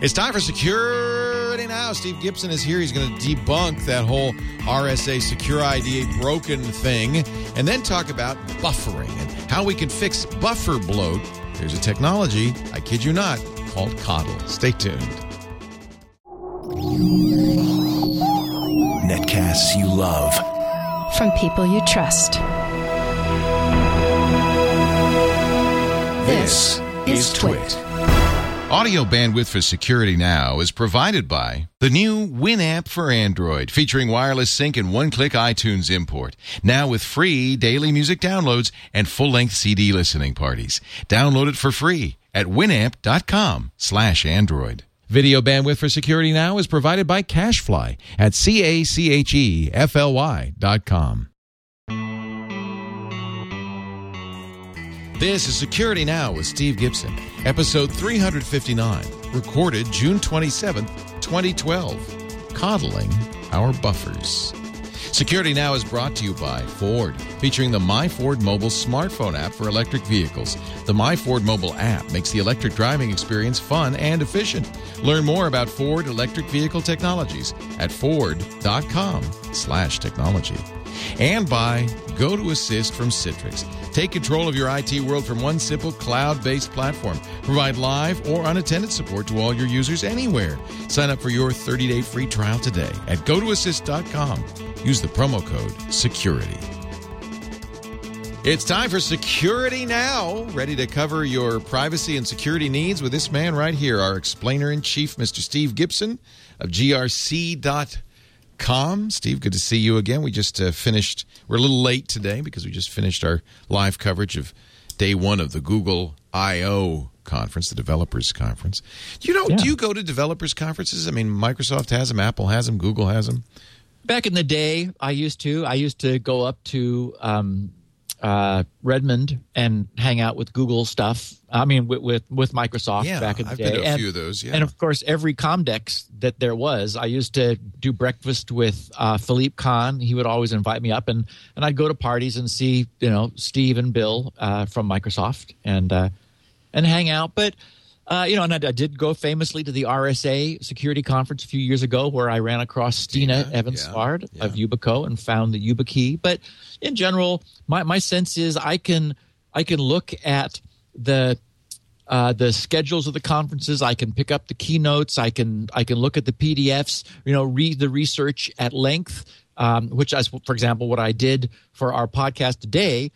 It's time for Security Now. Steve Gibson is here. He's going to debunk that whole RSA Secure ID broken thing and then talk about buffering and how we can fix buffer bloat. There's a technology, I kid you not, called Coddle. Stay tuned. Netcasts you love. From people you trust. This is TWIT. Audio bandwidth for Security Now is provided by the new Win app for Android, featuring wireless sync and one-click iTunes import. Now with free daily music downloads and full-length CD listening parties. Download it for free at winamp.com/Android. Video bandwidth for Security Now is provided by CacheFly at CacheFly.com. This is Security Now with Steve Gibson, episode 359, recorded June 27, 2012, Coddling Our Buffers. Security Now is brought to you by Ford, featuring the My Ford Mobile smartphone app for electric vehicles. The My Ford Mobile app makes the electric driving experience fun and efficient. Learn more about Ford electric vehicle technologies at ford.com/technology. And by GoToAssist from Citrix. Take control of your IT world from one simple cloud-based platform. Provide live or unattended support to all your users anywhere. Sign up for your 30-day free trial today at GoToAssist.com. Use the promo code SECURITY. It's time for Security Now. Ready to cover your privacy and security needs with this man right here, our explainer-in-chief, Mr. Steve Gibson of GRC.com. Steve, good to see you again. We just finished. We're a little late today because we just finished our live coverage of day one of the Google I.O. conference, the developers conference. Do you go to developers conferences? I mean, Microsoft has them, Apple has them, Google has them. Back in the day, I used to go up to Redmond and hang out with Google stuff. I mean, with Microsoft back in the day. I've been to a few of those, yeah. And, of course, every Comdex that there was, I used to do breakfast with Philippe Kahn. He would always invite me up, and I'd go to parties and see, Steve and Bill from Microsoft and hang out. But, and I did go famously to the RSA Security Conference a few years ago where I ran across Stina Evans-Fard of Yubico and found the YubiKey. But in general, my sense is I can look at the schedules of the conferences. I can pick up the keynotes. I can look at the PDFs. Read the research at length, which is, for example, what I did for our podcast today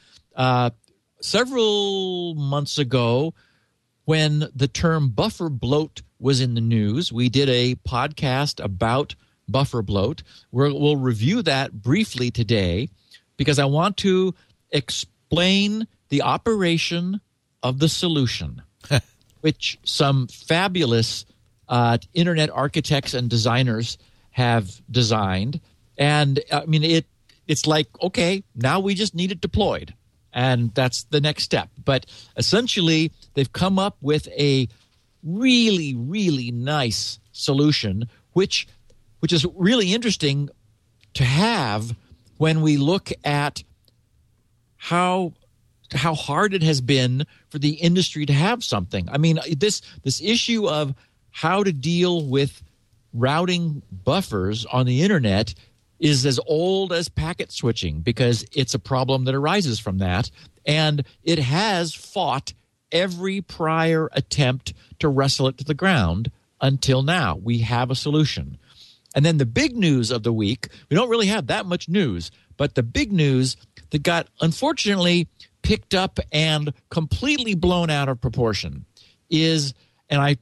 several months ago when the term buffer bloat was in the news. We did a podcast about buffer bloat. We'll review that briefly today because I want to explain the operation of the solution, which some fabulous internet architects and designers have designed. And I mean, it's like, okay, now we just need it deployed. And that's the next step. But essentially, they've come up with a really, really nice solution, which is really interesting to have when we look at how hard it has been for the industry to have something. I mean, this issue of how to deal with routing buffers on the internet is as old as packet switching because it's a problem that arises from that. And it has fought every prior attempt to wrestle it to the ground until now. We have a solution. And then the big news of the week, we don't really have that much news, but the big news that got, unfortunately, picked up and completely blown out of proportion is, and I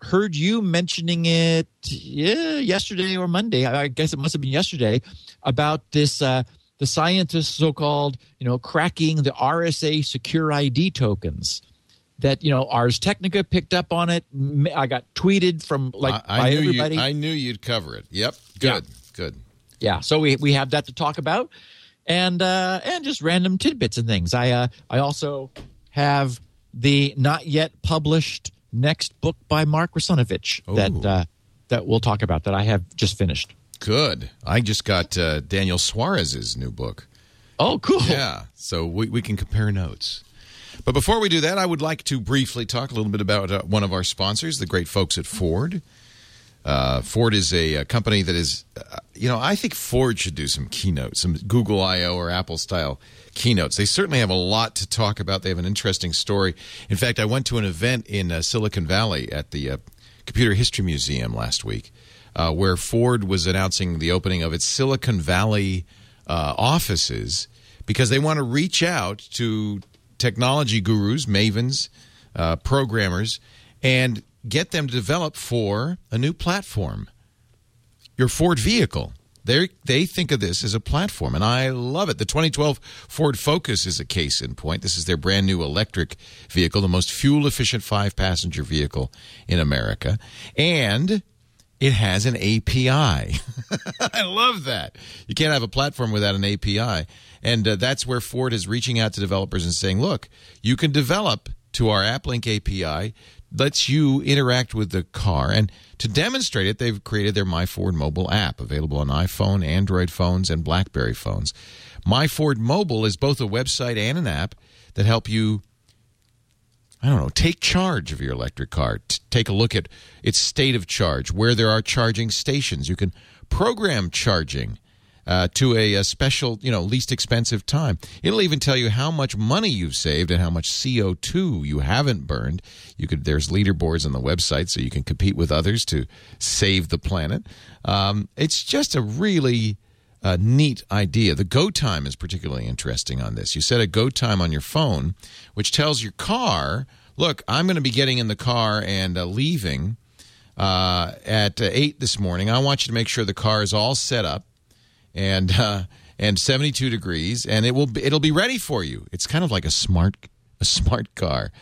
heard you mentioning it yesterday or Monday. I guess it must have been yesterday, about this the scientists so-called cracking the RSA Secure ID tokens that Ars Technica picked up on it. I got tweeted from by everybody. I knew you'd cover it. Yep. Good. Yeah. So we have that to talk about. And just random tidbits and things. I also have the not yet published next book by Mark Russinovich that we'll talk about that I have just finished. Good. I just got Daniel Suarez's new book. Oh, cool. Yeah. So we can compare notes. But before we do that, I would like to briefly talk a little bit about one of our sponsors, the great folks at Ford. Ford is a company that is, you know, I think Ford should do some keynotes, some Google I.O. or Apple-style keynotes. They certainly have a lot to talk about. They have an interesting story. In fact, I went to an event in Silicon Valley at the Computer History Museum last week where Ford was announcing the opening of its Silicon Valley offices because they want to reach out to technology gurus, mavens, programmers, and get them to develop for a new platform, your Ford vehicle. They think of this as a platform, and I love it. The 2012 Ford Focus is a case in point. This is their brand-new electric vehicle, the most fuel-efficient five-passenger vehicle in America, and it has an API. I love that. You can't have a platform without an API, and that's where Ford is reaching out to developers and saying, look, you can develop to our AppLink API, lets you interact with the car. And to demonstrate it, they've created their My Ford Mobile app, available on iPhone, Android phones, and BlackBerry phones. My Ford Mobile is both a website and an app that help you, I don't know, take charge of your electric car, take a look at its state of charge, where there are charging stations. You can program charging to a special, you know, least expensive time. It'll even tell you how much money you've saved and how much CO2 you haven't burned. You could, there's leaderboards on the website, so you can compete with others to save the planet. It's just a really neat idea. The go time is particularly interesting on this. You set a go time on your phone, which tells your car, look, I'm going to be getting in the car and leaving at 8 this morning. I want you to make sure the car is all set up and 72 degrees, and it'll be ready for you. It's kind of like a smart car.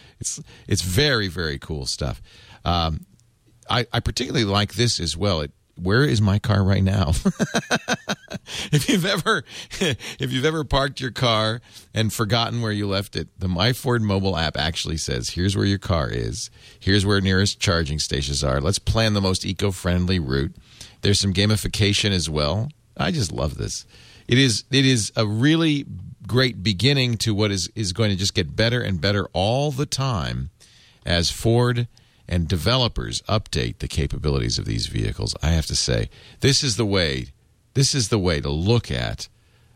It's very, very cool stuff. I particularly like this as well. Where is my car right now? If you've ever parked your car and forgotten where you left it, the My Ford Mobile app actually says, here's where your car is. Here's where nearest charging stations are. Let's plan the most eco-friendly route. There's some gamification as well. I just love this. It is a really great beginning to what is going to just get better and better all the time as Ford and developers update the capabilities of these vehicles. I have to say, this is the way to look at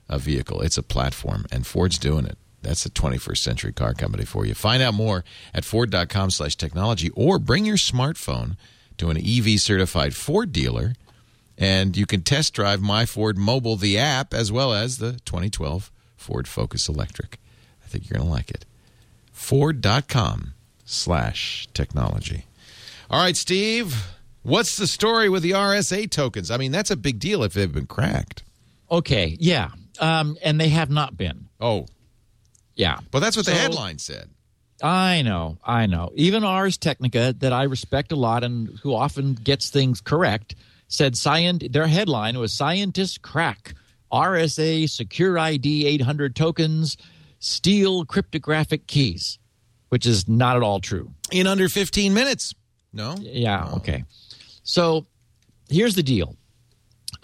a vehicle. It's a platform, and Ford's doing it. That's a 21st century car company for you. Find out more at ford.com/technology, or bring your smartphone to an EV-certified Ford dealer, and you can test drive My Ford Mobile, the app, as well as the 2012 Ford Focus Electric. I think you're going to like it. Ford.com/technology. All right, Steve, what's the story with the RSA tokens? I mean, that's a big deal if they've been cracked. Okay, yeah, and they have not been. Oh. Yeah. But that's what the headline said. I know. Even Ars Technica, that I respect a lot and who often gets things correct, said their headline was, "Scientists Crack RSA Secure ID 800 Tokens Steal Cryptographic Keys," which is not at all true. In under 15 minutes. No? Yeah, no. Okay. So here's the deal.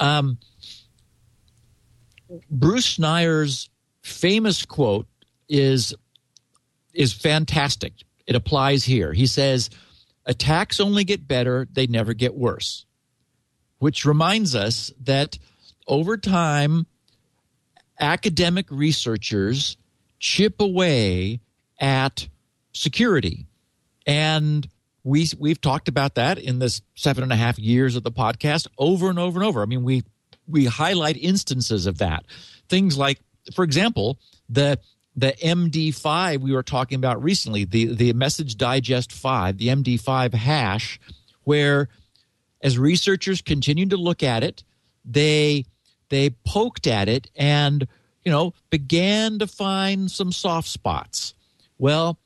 Bruce Schneier's famous quote is fantastic. It applies here. He says, attacks only get better, they never get worse. Which reminds us that over time, academic researchers chip away at security. And we've talked about that in this 7.5 years of the podcast over and over and over. I mean, we highlight instances of that. Things like, for example, the MD5 we were talking about recently, the Message Digest 5, the MD5 hash, where as researchers continued to look at it, they poked at it and, you know, began to find some soft spots. Well,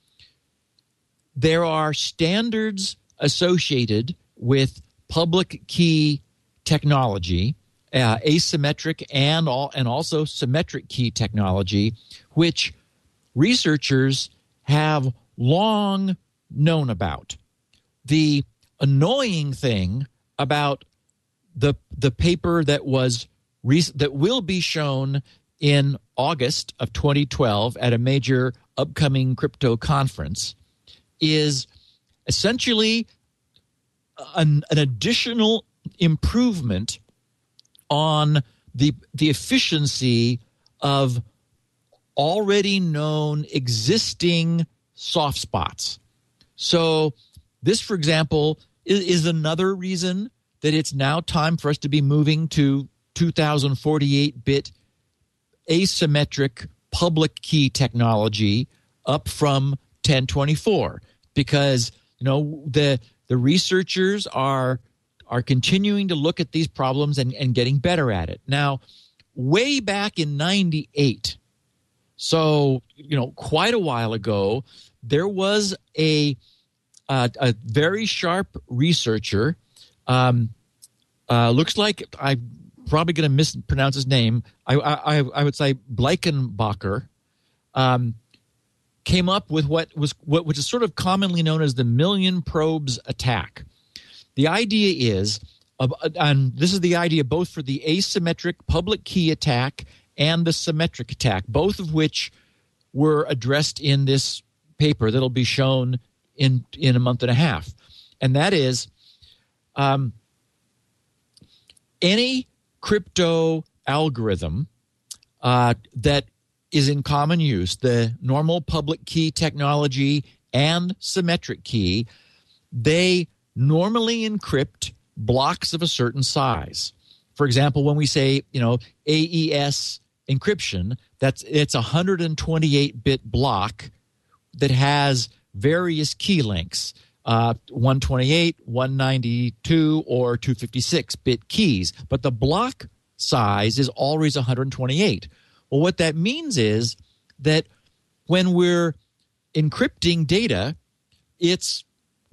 there are standards associated with public key technology, asymmetric and also symmetric key technology, which researchers have long known about. The annoying thing about the paper that will be shown in August of 2012 at a major upcoming crypto conference is essentially an additional improvement on the efficiency of already known existing soft spots. So this, for example, is another reason that it's now time for us to be moving to 2048-bit asymmetric public key technology up from 1024, because the researchers are continuing to look at these problems and getting better at it. Now, way back in 98, so quite a while ago, there was a very sharp researcher. Looks like I'm probably going to mispronounce his name. I would say Bleichenbacher. Came up with which is sort of commonly known as the million probes attack. The idea is, and this is the idea both for the asymmetric public key attack and the symmetric attack, both of which were addressed in this paper that'll be shown in a month and a half. And that is, any crypto algorithm that is in common use, the normal public key technology and symmetric key, they normally encrypt blocks of a certain size. For example, when we say, AES encryption, it's a 128-bit block that has various key links, 128, 192, or 256-bit keys. But the block size is always 128. Well, what that means is that when we're encrypting data, it's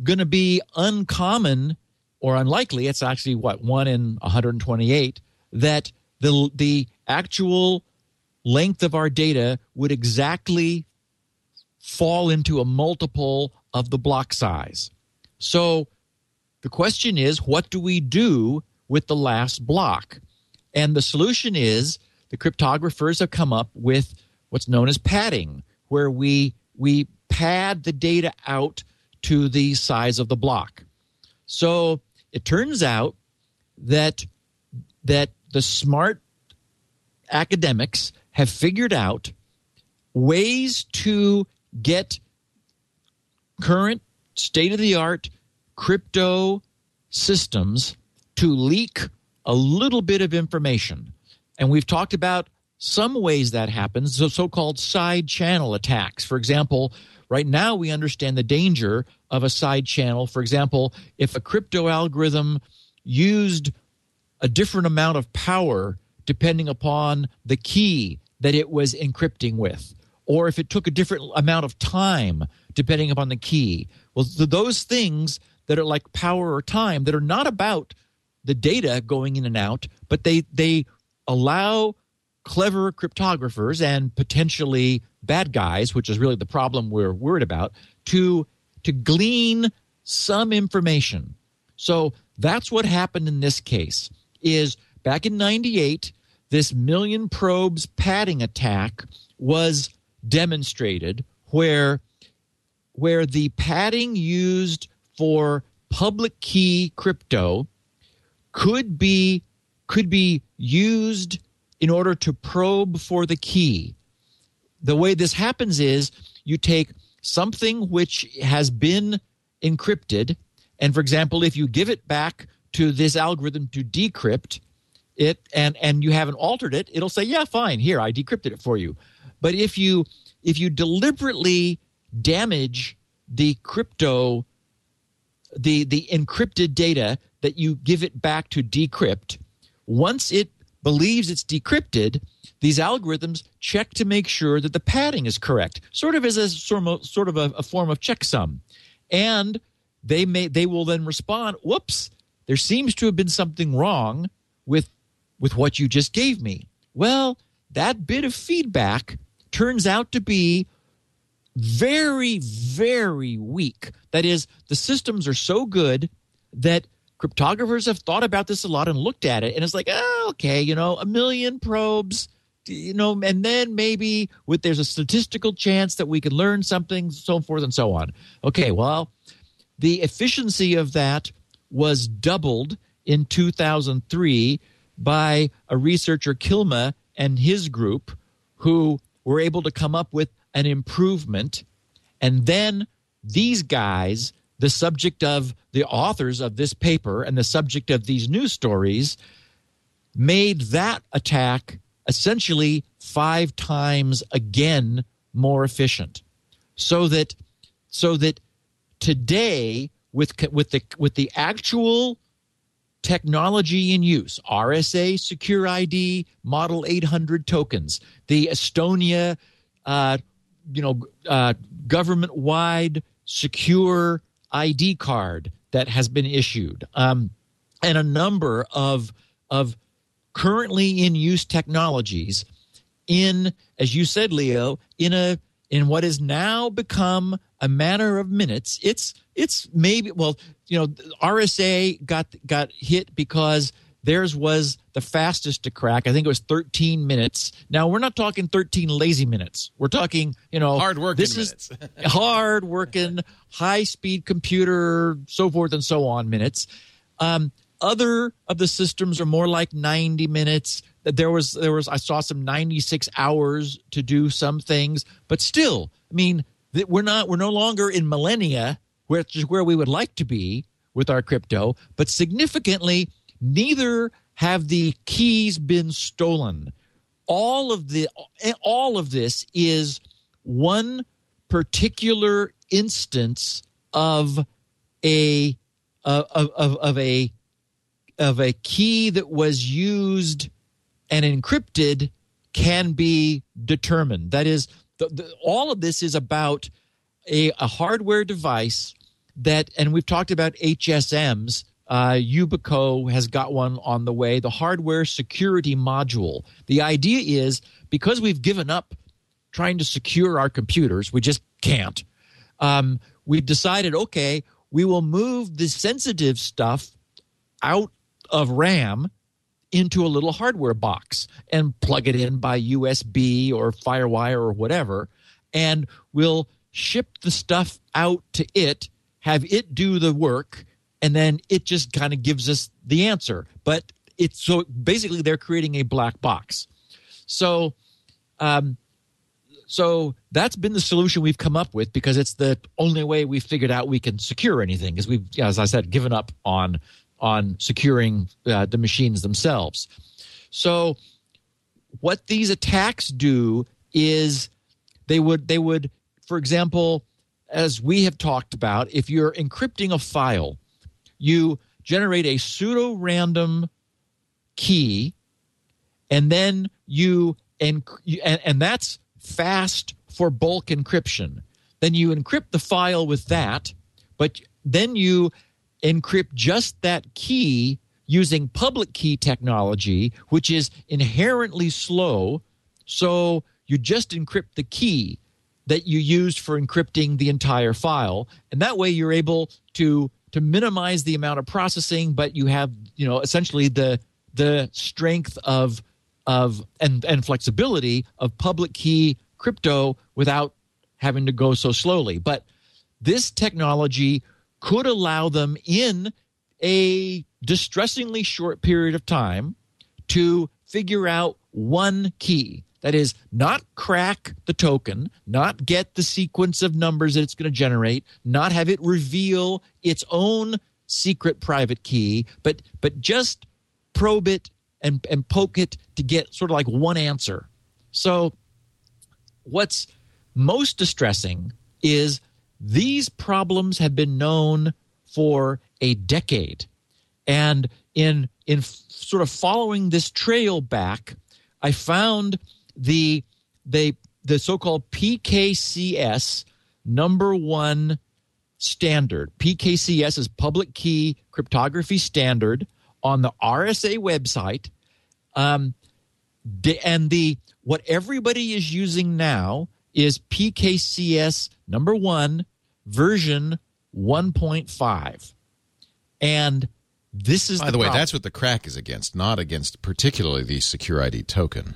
going to be uncommon or unlikely, it's actually, 1 in 128, that the actual length of our data would exactly fall into a multiple of the block size. So the question is, what do we do with the last block? And the solution is, the cryptographers have come up with what's known as padding, where we pad the data out to the size of the block. So it turns out that the smart academics have figured out ways to get current state-of-the-art crypto systems to leak a little bit of information. And we've talked about some ways that happens, the so-called side channel attacks. For example, right now we understand the danger of a side channel. For example, if a crypto algorithm used a different amount of power depending upon the key that it was encrypting with, or if it took a different amount of time depending upon the key. Well, those things that are like power or time that are not about the data going in and out, but they allow clever cryptographers and potentially bad guys, which is really the problem we're worried about, to glean some information. So that's what happened in this case, is back in 98, this million probes padding attack was demonstrated where the padding used for public key crypto could be used in order to probe for the key. The way this happens is you take something which has been encrypted, and for example, if you give it back to this algorithm to decrypt it and you haven't altered it, it'll say, yeah, fine, here, I decrypted it for you. But if you deliberately damage the crypto, the encrypted data that you give it back to decrypt, once it believes it's decrypted, these algorithms check to make sure that the padding is correct, sort of a form of checksum. And they will then respond, whoops, there seems to have been something wrong with what you just gave me. Well, that bit of feedback turns out to be very, very weak. That is, the systems are so good that cryptographers have thought about this a lot and looked at it, and it's like, oh, okay, a million probes you know, and then maybe with there's a statistical chance that we could learn something, so forth and so on. Okay, well, the efficiency of that was doubled in 2003 by a researcher, Kilma, and his group, who were able to come up with an improvement. And then these guys, the subject of the authors of this paper and the subject of these news stories, made that attack essentially 5 times again more efficient, so that today with the actual technology in use, RSA, Secure ID, Model 800 tokens, the Estonia, government-wide secure ID card that has been issued, and a number of currently in use technologies, in, as you said, Leo, in what has now become a matter of minutes. It's maybe, well, you know, RSA got hit because theirs was the fastest to crack. I think it was 13 minutes. Now, we're not talking 13 lazy minutes. We're talking, you know, hard-working minutes. Hard-working, high-speed computer, so forth and so on minutes. Other of the systems are more like 90 minutes. There was I saw some 96 hours to do some things, but still, I mean, we're no longer in millennia, which is where we would like to be with our crypto, but significantly, neither have the keys been stolen. All of this is one particular instance of a key that was used and encrypted can be determined. That is, all of this is about a hardware device that, and we've talked about HSMs. Yubico has got one on the way, the hardware security module. The idea is, because we've given up trying to secure our computers, we just can't, we've decided, okay, we will move the sensitive stuff out of RAM into a little hardware box and plug it in by USB or FireWire or whatever, and we'll ship the stuff out to it, have it do the work, and then it just kind of gives us the answer. But it's so basically they're creating a black box. So that's been the solution we've come up with, because it's the only way we figured out we can secure anything, because we've, as I said, given up on securing the machines themselves. So what these attacks do is they would, for example, as we have talked about, if you're encrypting a file, you generate a pseudo-random key, and then and that's fast for bulk encryption. Then you encrypt the file with that, but then you encrypt just that key using public key technology, which is inherently slow. So you just encrypt the key that you used for encrypting the entire file. And that way you're able to minimize the amount of processing, but you have, you know, essentially the strength of and flexibility of public key crypto without having to go so slowly. But this technology could allow them, in a distressingly short period of time, to figure out one key. That is, not crack the token, not get the sequence of numbers that it's going to generate, not have it reveal its own secret private key, but just probe it and poke it to get sort of like one answer. So what's most distressing is these problems have been known for a decade. And in sort of following this trail back, I found the so-called PKCS #1 standard. PKCS is Public Key Cryptography Standard on the RSA website. What everybody is using now is PKCS #1 version 1.5. And this is, by the way, problem. That's what the crack is against, not against particularly the Secure ID token.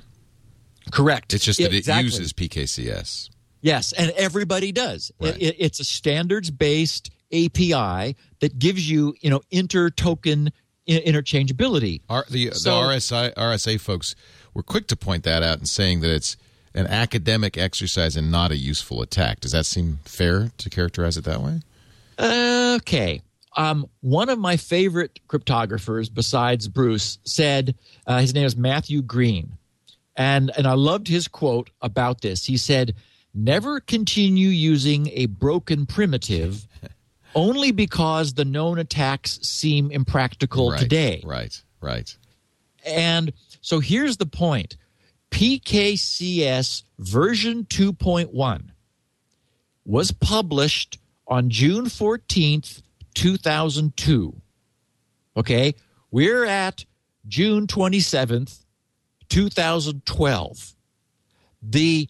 Correct. It's just that it uses PKCS. Yes, and everybody does. Right. It's a standards-based API that gives you, inter-token interchangeability. The RSA folks were quick to point that out and saying that it's an academic exercise and not a useful attack. Does that seem fair to characterize it that way? Okay. One of my favorite cryptographers besides Bruce said, his name is Matthew Green, and I loved his quote about this. He said, "Never continue using a broken primitive only because the known attacks seem impractical today." Right, right. And so here's the point. PKCS version 2.1 was published on June 14th, 2002. Okay? We're at June 27th, 2012. The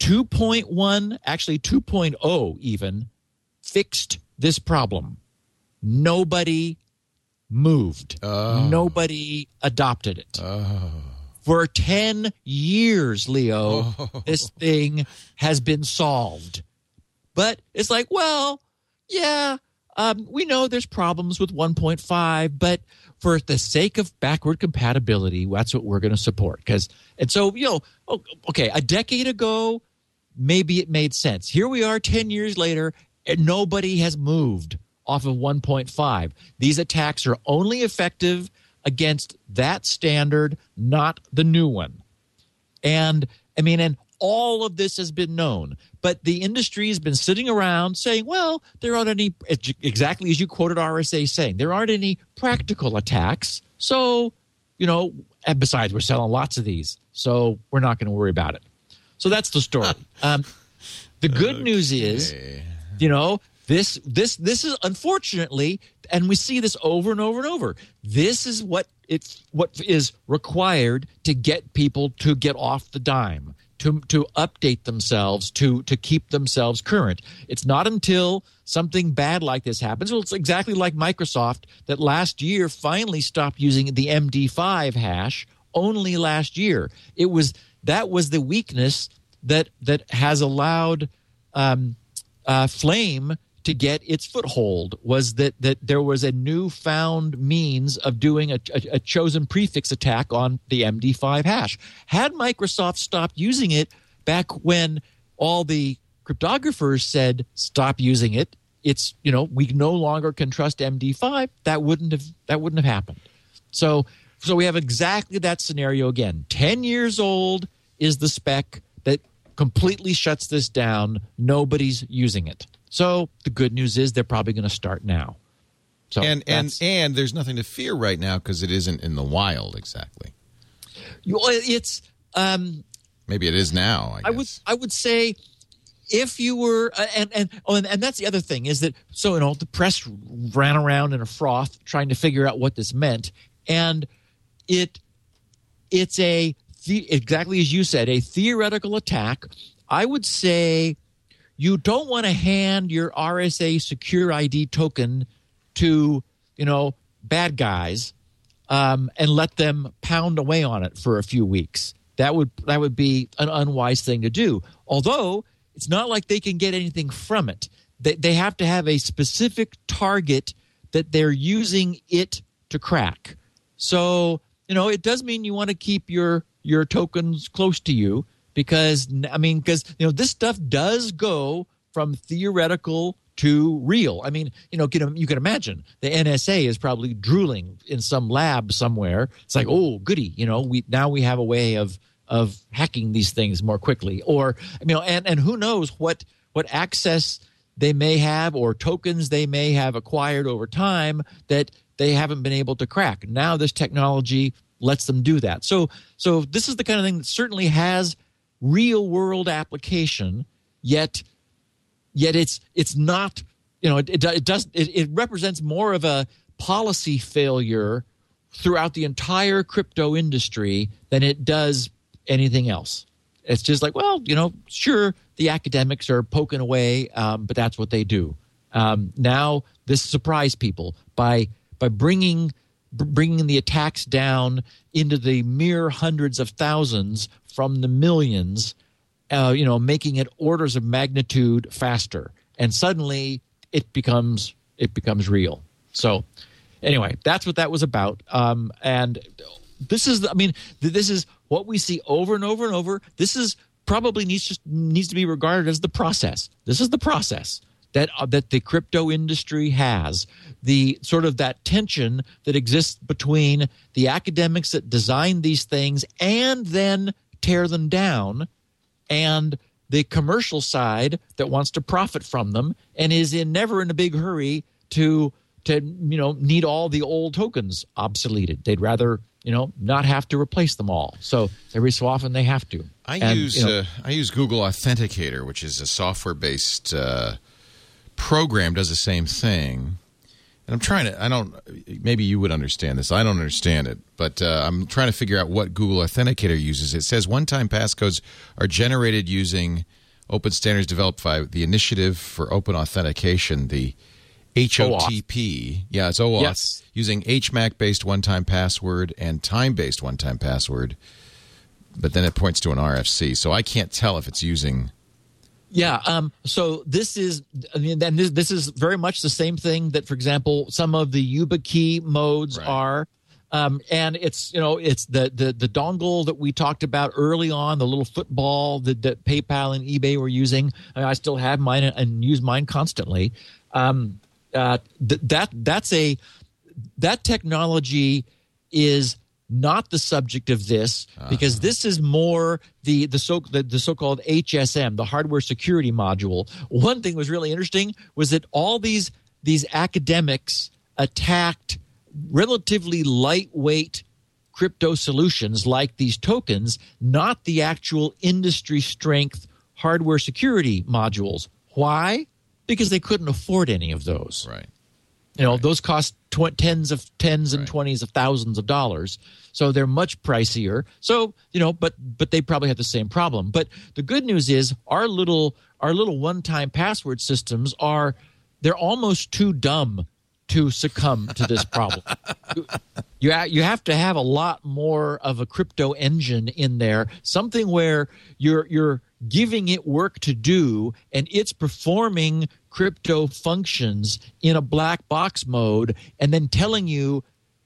2.1, actually 2.0 even, fixed this problem. Nobody moved. Oh. Nobody adopted it. Oh. For 10 years, Leo, this thing has been solved. But it's like, well, yeah, we know there's problems with 1.5, but for the sake of backward compatibility, that's what we're going to support. And so, okay, a decade ago, maybe it made sense. Here we are 10 years later, and nobody has moved off of 1.5. These attacks are only effective against that standard, not the new one. And all of this has been known, but the industry has been sitting around saying, well, there aren't any, exactly as you quoted RSA saying, there aren't any practical attacks. So, and besides, we're selling lots of these, so we're not going to worry about it. So that's the story. The good news is, this is unfortunately, and we see this over and over and over, this is what is required to get people to get off the dime. To update themselves, to keep themselves current. It's not until something bad like this happens. Well, it's exactly like Microsoft that last year finally stopped using the MD5 hash only last year. That was the weakness that has allowed Flame to get its foothold, was that there was a newfound means of doing a chosen prefix attack on the MD5 hash. Had Microsoft stopped using it back when all the cryptographers said stop using it, it's we no longer can trust MD5, that wouldn't have happened. So we have exactly that scenario again. 10 years old is the spec that completely shuts this down. Nobody's using it. So the good news is they're probably going to start now. So and there's nothing to fear right now because it isn't in the wild exactly. It's maybe it is now. I guess. I would say if you were and that's the other thing is that the press ran around in a froth trying to figure out what this meant, and it's a exactly as you said, a theoretical attack. I would say. You don't want to hand your RSA secure ID token to, bad guys and let them pound away on it for a few weeks. That would be an unwise thing to do. Although it's not like they can get anything from it. They have to have a specific target that they're using it to crack. So, it does mean you want to keep your tokens close to you. Because this stuff does go from theoretical to real. You can imagine the NSA is probably drooling in some lab somewhere. It's like, oh, goody, we have a way of hacking these things more quickly. Or and who knows what access they may have or tokens they may have acquired over time that they haven't been able to crack. Now this technology lets them do that. So this is the kind of thing that certainly has real-world application, yet it's not. It represents more of a policy failure throughout the entire crypto industry than it does anything else. It's just like, well, sure, the academics are poking away, but that's what they do. Now this surprised people by bringing bringing the attacks down into the mere hundreds of thousands from the millions, making it orders of magnitude faster. And suddenly it becomes real. So anyway, that's what that was about. And this is, this is what we see over and over and over. This is probably needs to be regarded as the process. This is the process that the crypto industry has, the sort of that tension that exists between the academics that design these things and then tear them down, and the commercial side that wants to profit from them and is never in a big hurry to need all the old tokens obsoleted. They'd rather not have to replace them all. So every so often they have to. I use Google Authenticator, which is a software-based program, does the same thing. And I'm trying to, maybe you would understand this. I don't understand it, but I'm trying to figure out what Google Authenticator uses. It says one-time passcodes are generated using open standards developed by the Initiative for Open Authentication, the HOTP. OAuth. Yeah, it's OAuth. Yes. Using HMAC-based one-time password and time-based one-time password, but then it points to an RFC. So I can't tell if it's using... Yeah. So this is, this is very much the same thing that, for example, some of the YubiKey modes are, and it's the dongle that we talked about early on, the little football that PayPal and eBay were using. I still have mine and use mine constantly. That technology is not the subject of this, because this is more the so-called HSM, the hardware security module. One thing was really interesting was that all these academics attacked relatively lightweight crypto solutions like these tokens, not the actual industry strength hardware security modules. Why? Because they couldn't afford any of those. Right. Those cost tens and twenties of thousands of dollars, so they're much pricier. So but they probably have the same problem. But the good news is our little one-time password systems they're almost too dumb to succumb to this problem. You have to have a lot more of a crypto engine in there, something where you're giving it work to do, and it's performing crypto functions in a black box mode, and then telling you,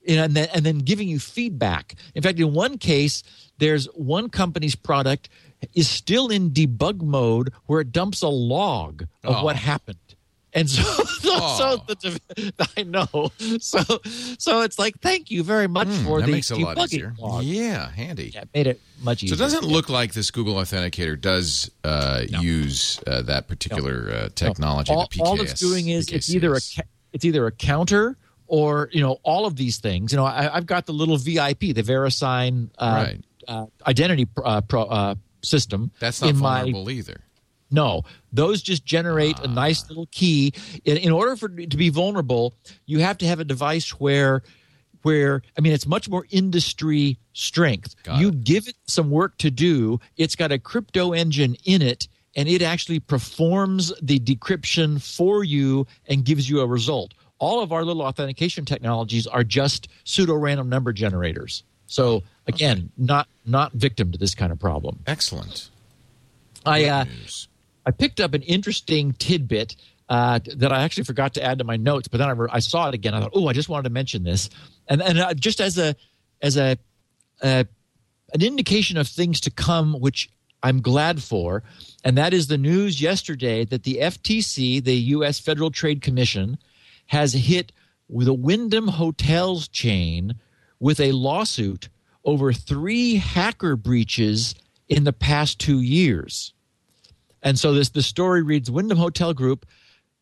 and then giving you feedback. In fact, in one case, there's one company's product is still in debug mode where it dumps a log of what happened. And I know. So it's like, thank you very much for that. Makes it a lot easier. Log. Yeah, handy. Yeah, made it much easier. So it doesn't look like this Google Authenticator does use that particular technology. No. All it's doing is PKCS. it's either a counter or all of these things. I've got the little VIP, the VeriSign identity system. That's not vulnerable either. No, those just generate a nice little key. In order for to be vulnerable, you have to have a device where it's much more industry strength. Give it some work to do. It's got a crypto engine in it, and it actually performs the decryption for you and gives you a result. All of our little authentication technologies are just pseudo-random number generators. So again, not victim to this kind of problem. Excellent. I picked up an interesting tidbit that I actually forgot to add to my notes, but then I saw it again. I thought, I just wanted to mention this, and just as an indication of things to come, which I'm glad for, and that is the news yesterday that the FTC, the U.S. Federal Trade Commission, has hit the Wyndham Hotels chain with a lawsuit over 3 hacker breaches in the past 2 years. And so the story reads, Wyndham Hotel Group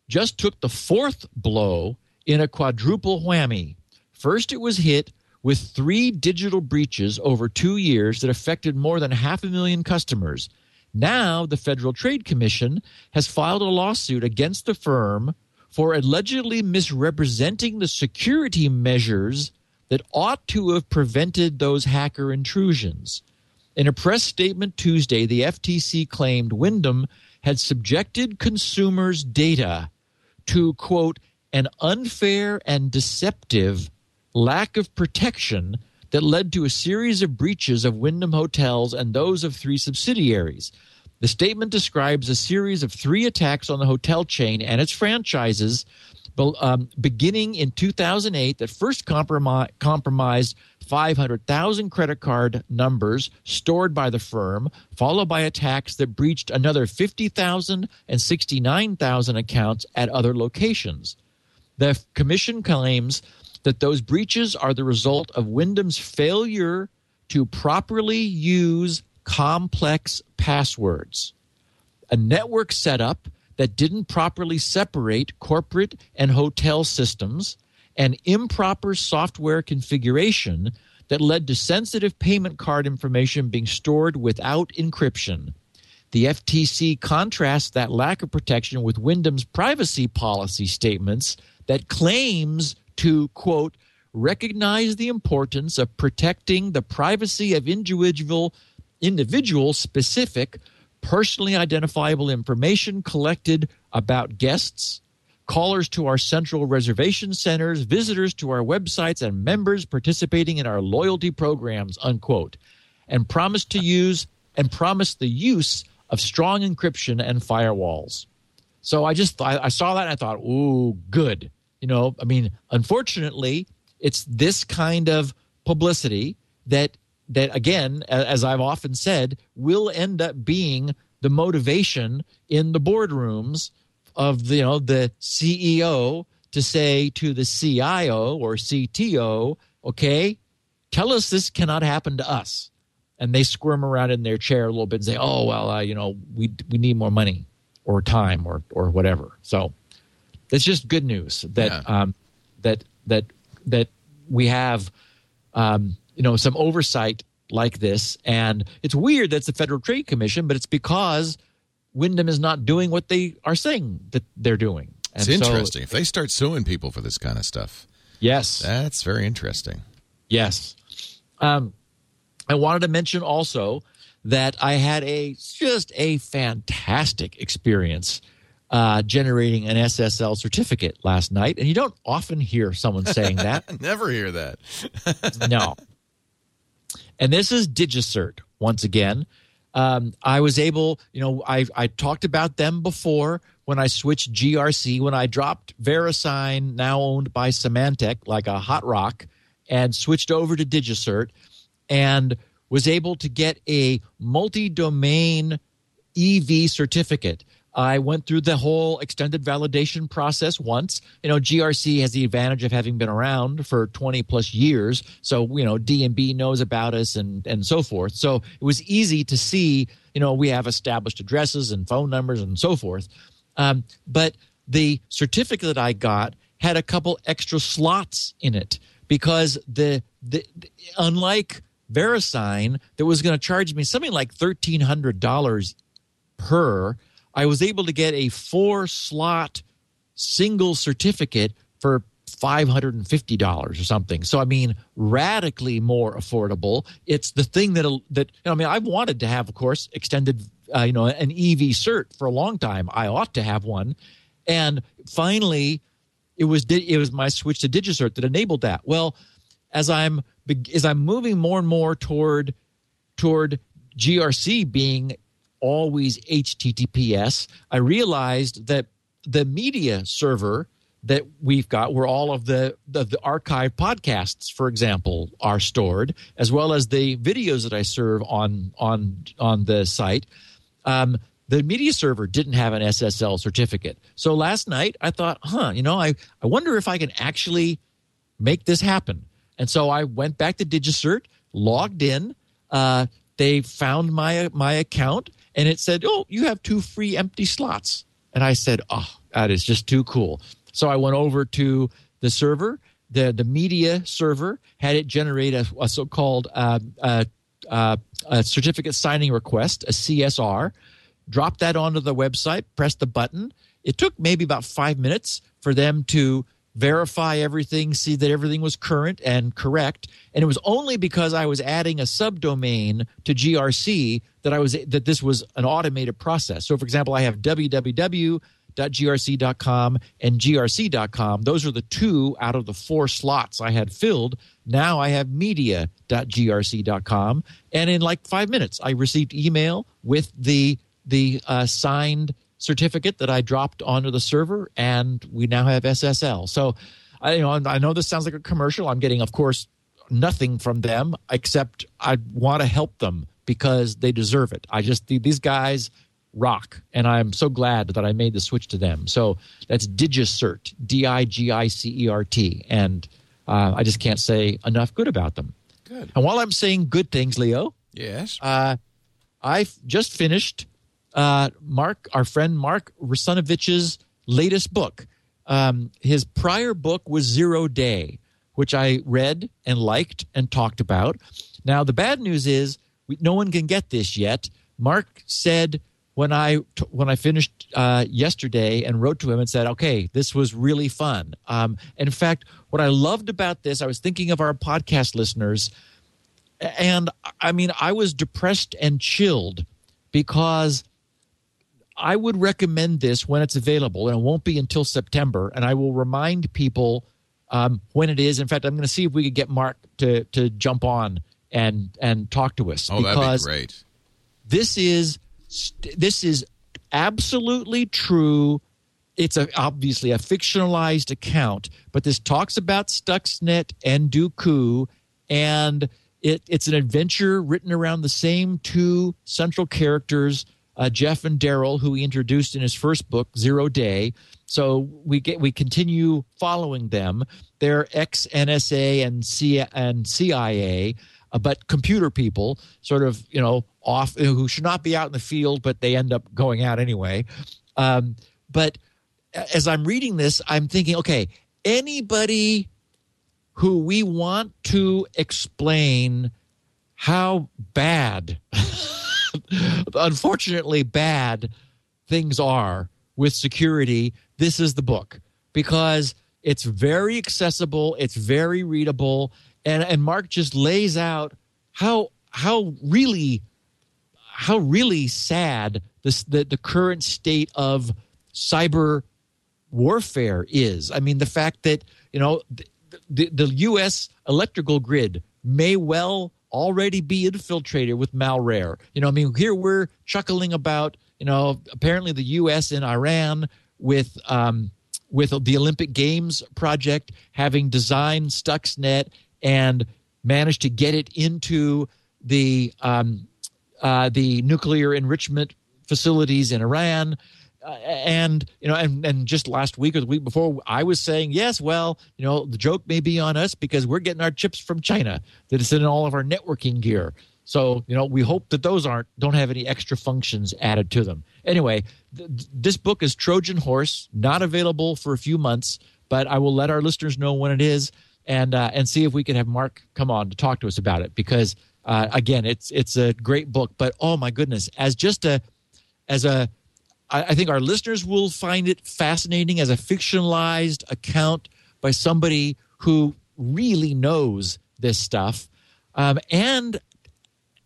just took the 4th blow in a quadruple whammy. First, it was hit with 3 digital breaches over 2 years that affected more than 500,000 customers. Now, the Federal Trade Commission has filed a lawsuit against the firm for allegedly misrepresenting the security measures that ought to have prevented those hacker intrusions. In a press statement Tuesday, the FTC claimed Wyndham had subjected consumers' data to, quote, an unfair and deceptive lack of protection that led to a series of breaches of Wyndham hotels and those of three subsidiaries. The statement describes a series of three attacks on the hotel chain and its franchises beginning in 2008 that first compromised 500,000 credit card numbers stored by the firm, followed by attacks that breached another 50,000 and 69,000 accounts at other locations. The commission claims that those breaches are the result of Wyndham's failure to properly use complex passwords, a network setup that didn't properly separate corporate and hotel systems, and improper software configuration that led to sensitive payment card information being stored without encryption. The FTC contrasts that lack of protection with Wyndham's privacy policy statements that claims to, quote, recognize the importance of protecting the privacy of individual specific personally identifiable information collected about guests, callers to our central reservation centers, visitors to our websites, and members participating in our loyalty programs, unquote, and promised the use of strong encryption and firewalls. So I saw that and I thought, ooh, good. You know, I mean, unfortunately, it's this kind of publicity that again, as I've often said, will end up being the motivation in the boardrooms of the CEO to say to the CIO or CTO, okay, tell us this cannot happen to us. And they squirm around in their chair a little bit and say, oh, well, we need more money or time or whatever. So it's just good news that we have some oversight like this. And it's weird that's the Federal Trade Commission, but it's because Wyndham is not doing what they are saying that they're doing. And it's interesting. If they start suing people for this kind of stuff. Yes. That's very interesting. Yes. I wanted to mention also that I had just a fantastic experience generating an SSL certificate last night. And you don't often hear someone saying that. Never hear that. No. And this is DigiCert once again. I was able, I talked about them before when I switched GRC, when I dropped VeriSign, now owned by Symantec, like a hot rock, and switched over to DigiCert and was able to get a multi-domain EV certificate. I went through the whole extended validation process once. GRC has the advantage of having been around for 20 plus years. So, D&B knows about us and so forth. So it was easy to see, we have established addresses and phone numbers and so forth. But the certificate that I got had a couple extra slots in it because the unlike VeriSign that was going to charge me something like $1,300 per, I was able to get a 4-slot single certificate for $550 or something. So, I mean, radically more affordable. It's the thing that I've wanted to have, of course, extended, an EV cert for a long time. I ought to have one. And finally, it was my switch to DigiCert that enabled that. Well, as I'm moving more and more toward GRC being always HTTPS, I realized that the media server that we've got, where all of the archive podcasts, for example, are stored, as well as the videos that I serve on the site, the media server didn't have an SSL certificate. So last night I thought, I wonder if I can actually make this happen. And so I went back to DigiCert, logged in. They found my account. And it said, oh, you have 2 free empty slots. And I said, oh, that is just too cool. So I went over to the server, the media server, had it generate a so-called a certificate signing request, a CSR, dropped that onto the website, pressed the button. It took maybe about 5 minutes for them to verify everything, see that everything was current and correct. And it was only because I was adding a subdomain to GRC that this was an automated process. So, for example, I have www Coddle.grc.com and grc.com. Those are the two out of the four slots I had filled. Now I have media.grc.com. And in like 5 minutes, I received email with the signed certificate that I dropped onto the server, and we now have SSL. So I know this sounds like a commercial. I'm getting, of course, nothing from them, except I want to help them because they deserve it. These guys rock, and I'm so glad that I made the switch to them. So that's DigiCert, D-I-G-I-C-E-R-T, and I just can't say enough good about them. Good. And while I'm saying good things, Leo, yes, I've just finished our friend Mark Rusinovich's latest book. His prior book was Zero Day, which I read and liked and talked about. Now, the bad news is no one can get this yet. Mark said when I finished yesterday and wrote to him and said, okay, this was really fun. In fact, what I loved about this, I was thinking of our podcast listeners, and I mean, I was depressed and chilled because I would recommend this when it's available, and it won't be until September, and I will remind people when it is. In fact, I'm going to see if we could get Mark to jump on and talk to us. Oh, that'd be great. This is absolutely true. It's obviously a fictionalized account, but this talks about Stuxnet and Dooku, and it's an adventure written around the same two central characters, Jeff and Daryl, who he introduced in his first book, Zero Day. So we continue following them. They're ex-NSA and CIA, but computer people, sort of, off, who should not be out in the field, but they end up going out anyway. But as I'm reading this, I'm thinking, okay, anybody who we want to explain how bad unfortunately bad things are with security, this is the book, because it's very accessible, it's very readable, and Mark just lays out how really sad the current state of cyber warfare is. I mean, the fact that the U.S. electrical grid may well already be infiltrated with malware. Here we're chuckling about, apparently the U.S. and Iran with the Olympic Games project having designed Stuxnet and managed to get it into the nuclear enrichment facilities in Iran. And just last week or the week before, I was saying, yes, well, the joke may be on us because we're getting our chips from China, that it's in all of our networking gear. So, we hope that those don't have any extra functions added to them. Anyway, this book is Trojan Horse, not available for a few months, but I will let our listeners know when it is and see if we can have Mark come on to talk to us about it, because again, it's a great book, but oh my goodness, I think our listeners will find it fascinating as a fictionalized account by somebody who really knows this stuff, and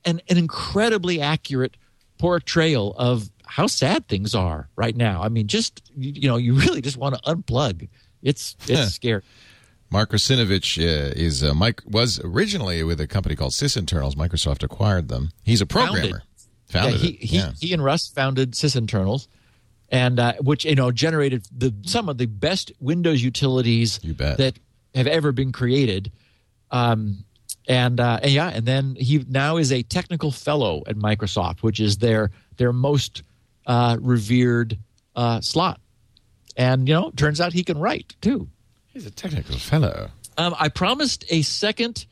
an incredibly accurate portrayal of how sad things are right now. I mean, just you really just want to unplug. It's scary. Mark Russinovich was originally with a company called SysInternals. Microsoft acquired them. He's a programmer. He and Russ founded SysInternals, and which generated some of the best Windows utilities that have ever been created. And then he now is a technical fellow at Microsoft, which is their most revered slot. And it turns out he can write too. He's a technical fellow. I promised a second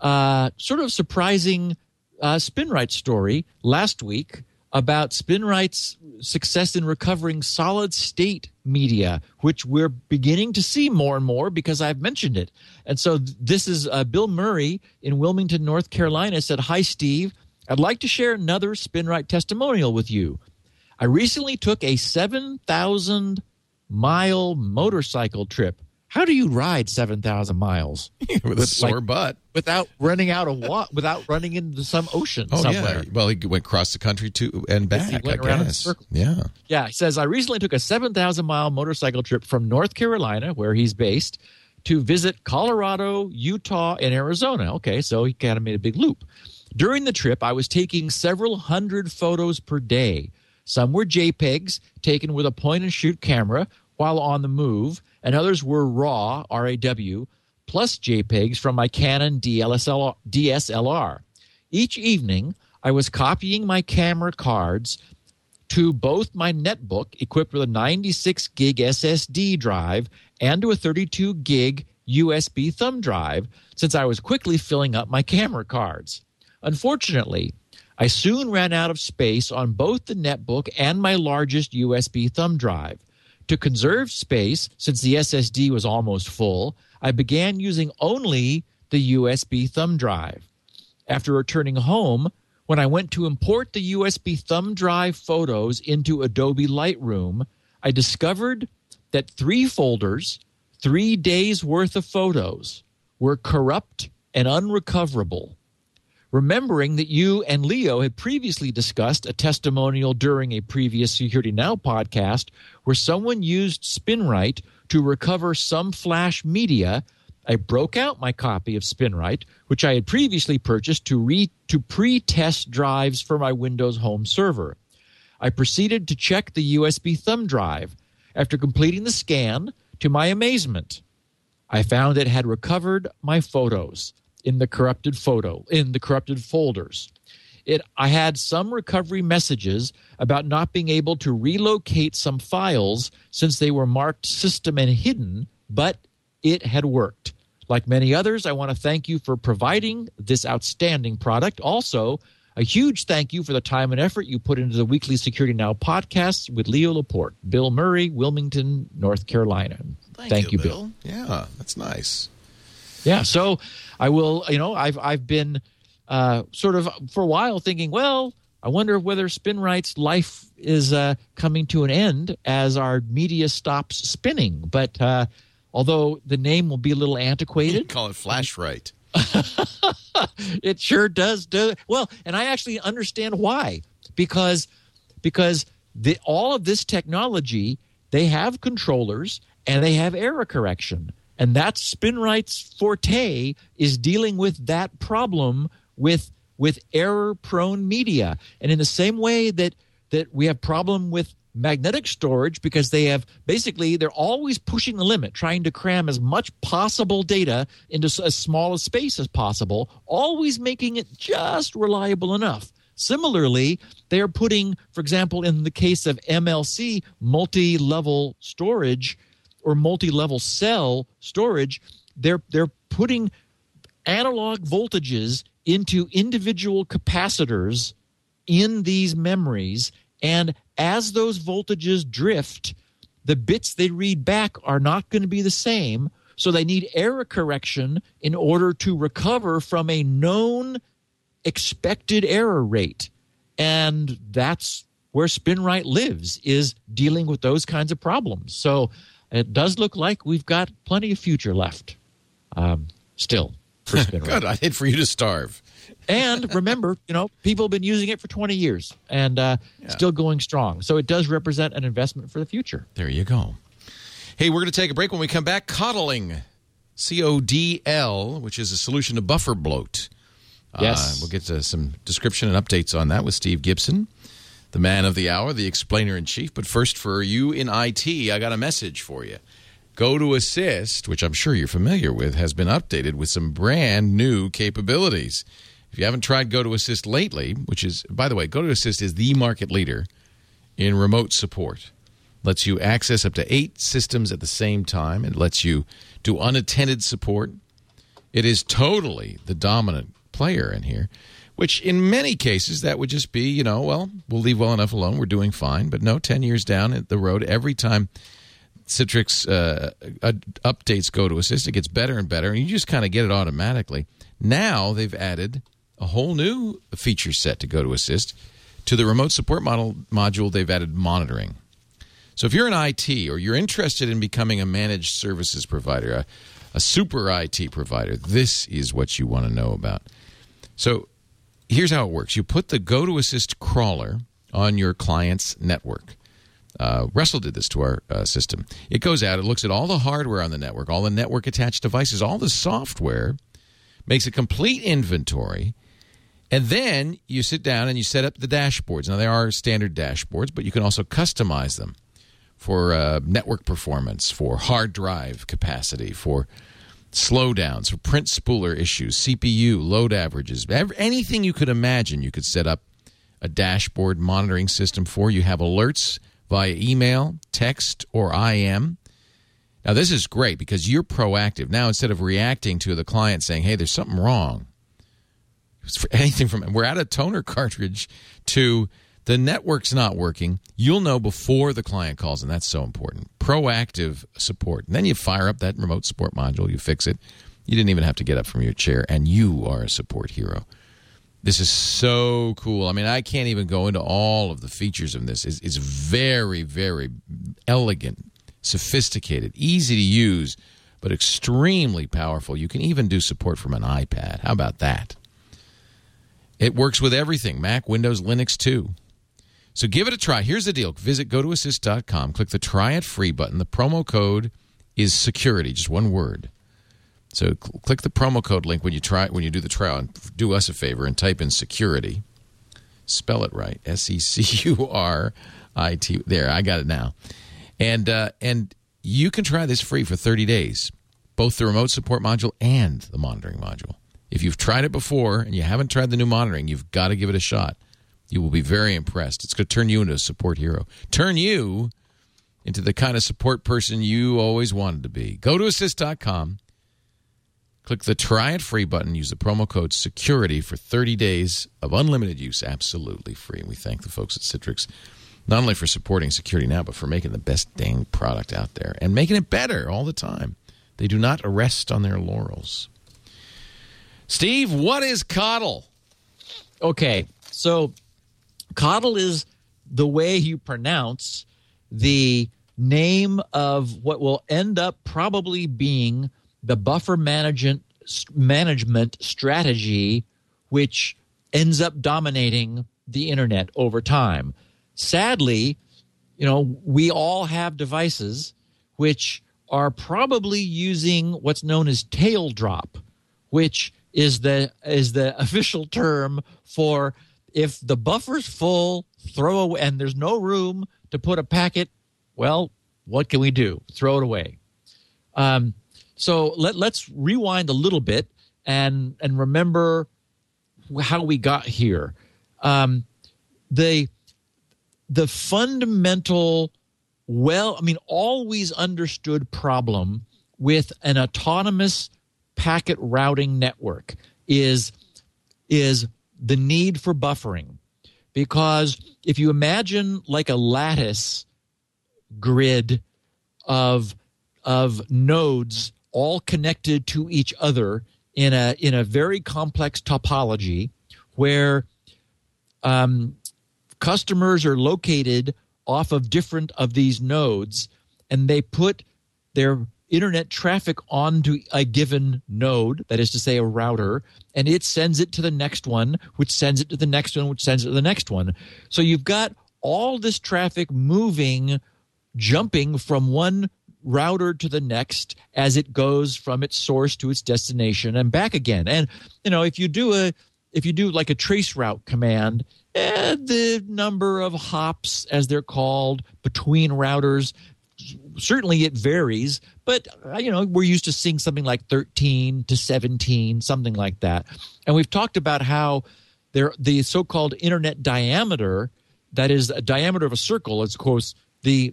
sort of surprising SpinRite story last week about SpinRite's success in recovering solid state media, which we're beginning to see more and more because I've mentioned it. And so this is Bill Murray in Wilmington, North Carolina, said, "Hi, Steve. I'd like to share another SpinRite testimonial with you. I recently took a 7,000-mile motorcycle trip. How do you ride 7,000 miles with a sore butt without running out of without running into some ocean somewhere? Yeah. Well, he went across the country to and back. He went around in circles. Yeah, yeah. He says, I recently took a 7,000-mile motorcycle trip from North Carolina, where he's based, to visit Colorado, Utah, and Arizona. Okay, so he kind of made a big loop. During the trip, I was taking several hundred photos per day. Some were JPEGs taken with a point-and-shoot camera while on the move, and others were RAW, R-A-W, plus JPEGs from my Canon DSLR. Each evening, I was copying my camera cards to both my netbook, equipped with a 96-gig SSD drive, and to a 32-gig USB thumb drive, since I was quickly filling up my camera cards. Unfortunately, I soon ran out of space on both the netbook and my largest USB thumb drive. To conserve space, since the SSD was almost full, I began using only the USB thumb drive. After returning home, when I went to import the USB thumb drive photos into Adobe Lightroom, I discovered that 3 folders, 3 days' worth of photos, were corrupt and unrecoverable. Remembering that you and Leo had previously discussed a testimonial during a previous Security Now podcast where someone used SpinRite to recover some flash media, I broke out my copy of SpinRite, which I had previously purchased to pre-test drives for my Windows home server. I proceeded to check the USB thumb drive. After completing the scan, to my amazement, I found it had recovered my photos. In the corrupted folders. I had some recovery messages about not being able to relocate some files since they were marked system and hidden, but it had worked. Like many others, I want to thank you for providing this outstanding product. Also, a huge thank you for the time and effort you put into the weekly Security Now podcasts with Leo Laporte. Bill Murray, Wilmington, North Carolina. Thank you, Bill. Yeah, that's nice. Yeah, so I will, I've been sort of for a while thinking, well, I wonder whether SpinRite's life is coming to an end as our media stops spinning. But although the name will be a little antiquated. You call it FlashRite. It sure does. Well, and I actually understand why. Because all of this technology, they have controllers and they have error correction. And that's SpinRite's forte, is dealing with that problem with error-prone media. And in the same way that we have problem with magnetic storage, because they have basically they're always pushing the limit, trying to cram as much possible data into as small a space as possible, always making it just reliable enough. Similarly, they are putting, for example, in the case of MLC, multi-level storage, or multi-level cell storage, they're putting analog voltages into individual capacitors in these memories, and as those voltages drift, the bits they read back are not going to be the same, so they need error correction in order to recover from a known expected error rate. And that's where SpinRite lives, is dealing with those kinds of problems. So it does look like we've got plenty of future left still for SpinRite. Good. I'd hate for you to starve. And remember, people have been using it for 20 years and still going strong. So it does represent an investment for the future. There you go. Hey, we're going to take a break. When we come back, coddling, CODL, which is a solution to buffer bloat. Yes. We'll get to some description and updates on that with Steve Gibson, the man of the hour, the explainer-in-chief. But first, for you in IT, I got a message for you. GoToAssist, which I'm sure you're familiar with, has been updated with some brand-new capabilities. If you haven't tried GoToAssist lately, which is, by the way, GoToAssist is the market leader in remote support. Lets you access up to 8 systems at the same time. It lets you do unattended support. It is totally the dominant player in here. Which in many cases, that would just be, well, we'll leave well enough alone. We're doing fine. But no, 10 years down the road, every time Citrix updates GoToAssist, it gets better and better. And you just kind of get it automatically. Now they've added a whole new feature set to GoToAssist. To the remote support module, they've added monitoring. So if you're in IT or you're interested in becoming a managed services provider, a super IT provider, this is what you want to know about. So here's how it works. You put the GoToAssist crawler on your client's network. Russell did this to our system. It goes out. It looks at all the hardware on the network, all the network-attached devices, all the software, makes a complete inventory, and then you sit down and you set up the dashboards. Now, they are standard dashboards, but you can also customize them for network performance, for hard drive capacity, for slowdowns, for print spooler issues, CPU, load averages, anything you could imagine you could set up a dashboard monitoring system for. You have alerts via email, text, or IM. Now, this is great because you're proactive. Now, instead of reacting to the client saying, hey, there's something wrong, for anything from we're out of toner cartridge to the network's not working, you'll know before the client calls, and that's so important. Proactive support. And then you fire up that remote support module. You fix it. You didn't even have to get up from your chair, and you are a support hero. This is so cool. I mean, I can't even go into all of the features of this. It's very, very elegant, sophisticated, easy to use, but extremely powerful. You can even do support from an iPad. How about that? It works with everything, Mac, Windows, Linux, too. So give it a try. Here's the deal. Visit GoToAssist.com. Click the Try It Free button. The promo code is security, just one word. So click the promo code link when you do the trial, and do us a favor and type in security. Spell it right, S-E-C-U-R-I-T. There, I got it now. And you can try this free for 30 days, both the remote support module and the monitoring module. If you've tried it before and you haven't tried the new monitoring, you've got to give it a shot. You will be very impressed. It's going to turn you into a support hero. Turn you into the kind of support person you always wanted to be. Go to assist.com. Click the Try It Free button. Use the promo code SECURITY for 30 days of unlimited use, absolutely free. And we thank the folks at Citrix, not only for supporting security now, but for making the best dang product out there and making it better all the time. They do not rest on their laurels. Steve, what is Coddle? Okay, so Coddle is the way you pronounce the name of what will end up probably being the buffer management strategy, which ends up dominating the internet over time. Sadly, you know, we all have devices which are probably using what's known as tail drop, which is the official term for if the buffer's full, throw away, and there's no room to put a packet. Well, what can we do? Throw it away. So let's rewind a little bit and remember how we got here. The fundamental, always understood problem with an autonomous packet routing network is the need for buffering. Because if you imagine like a lattice grid of nodes all connected to each other in a very complex topology where customers are located off of different of these nodes, and they put their internet traffic onto a given node, that is to say a router, and it sends it to the next one, which sends it to the next one, which sends it to the next one. So you've got all this traffic moving, jumping from one router to the next as it goes from its source to its destination and back again. And you know, if you do like a traceroute command, the number of hops, as they're called, between routers, certainly it varies, but you know, we're used to seeing something like 13 to 17, something like that. And we've talked about how the so-called internet diameter, that is a diameter of a circle, is of course the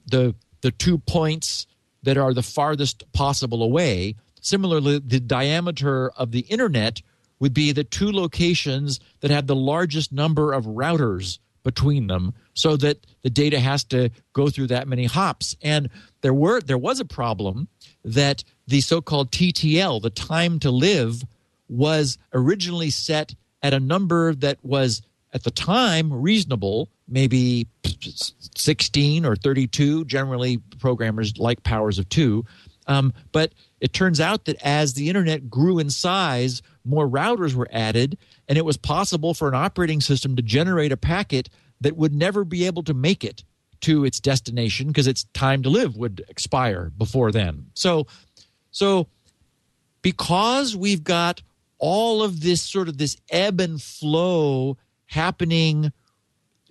2 points that are the farthest possible away. Similarly, the diameter of the internet would be the 2 locations that have the largest number of routers between them, so that the data has to go through that many hops. And there was a problem that the so-called TTL, the time to live, was originally set at a number that was at the time reasonable, maybe 16 or 32. Generally, programmers like powers of two. But it turns out that as the internet grew in size, more routers were added, and it was possible for an operating system to generate a packet that would never be able to make it to its destination because its time to live would expire before then. So because we've got all of this sort of this ebb and flow happening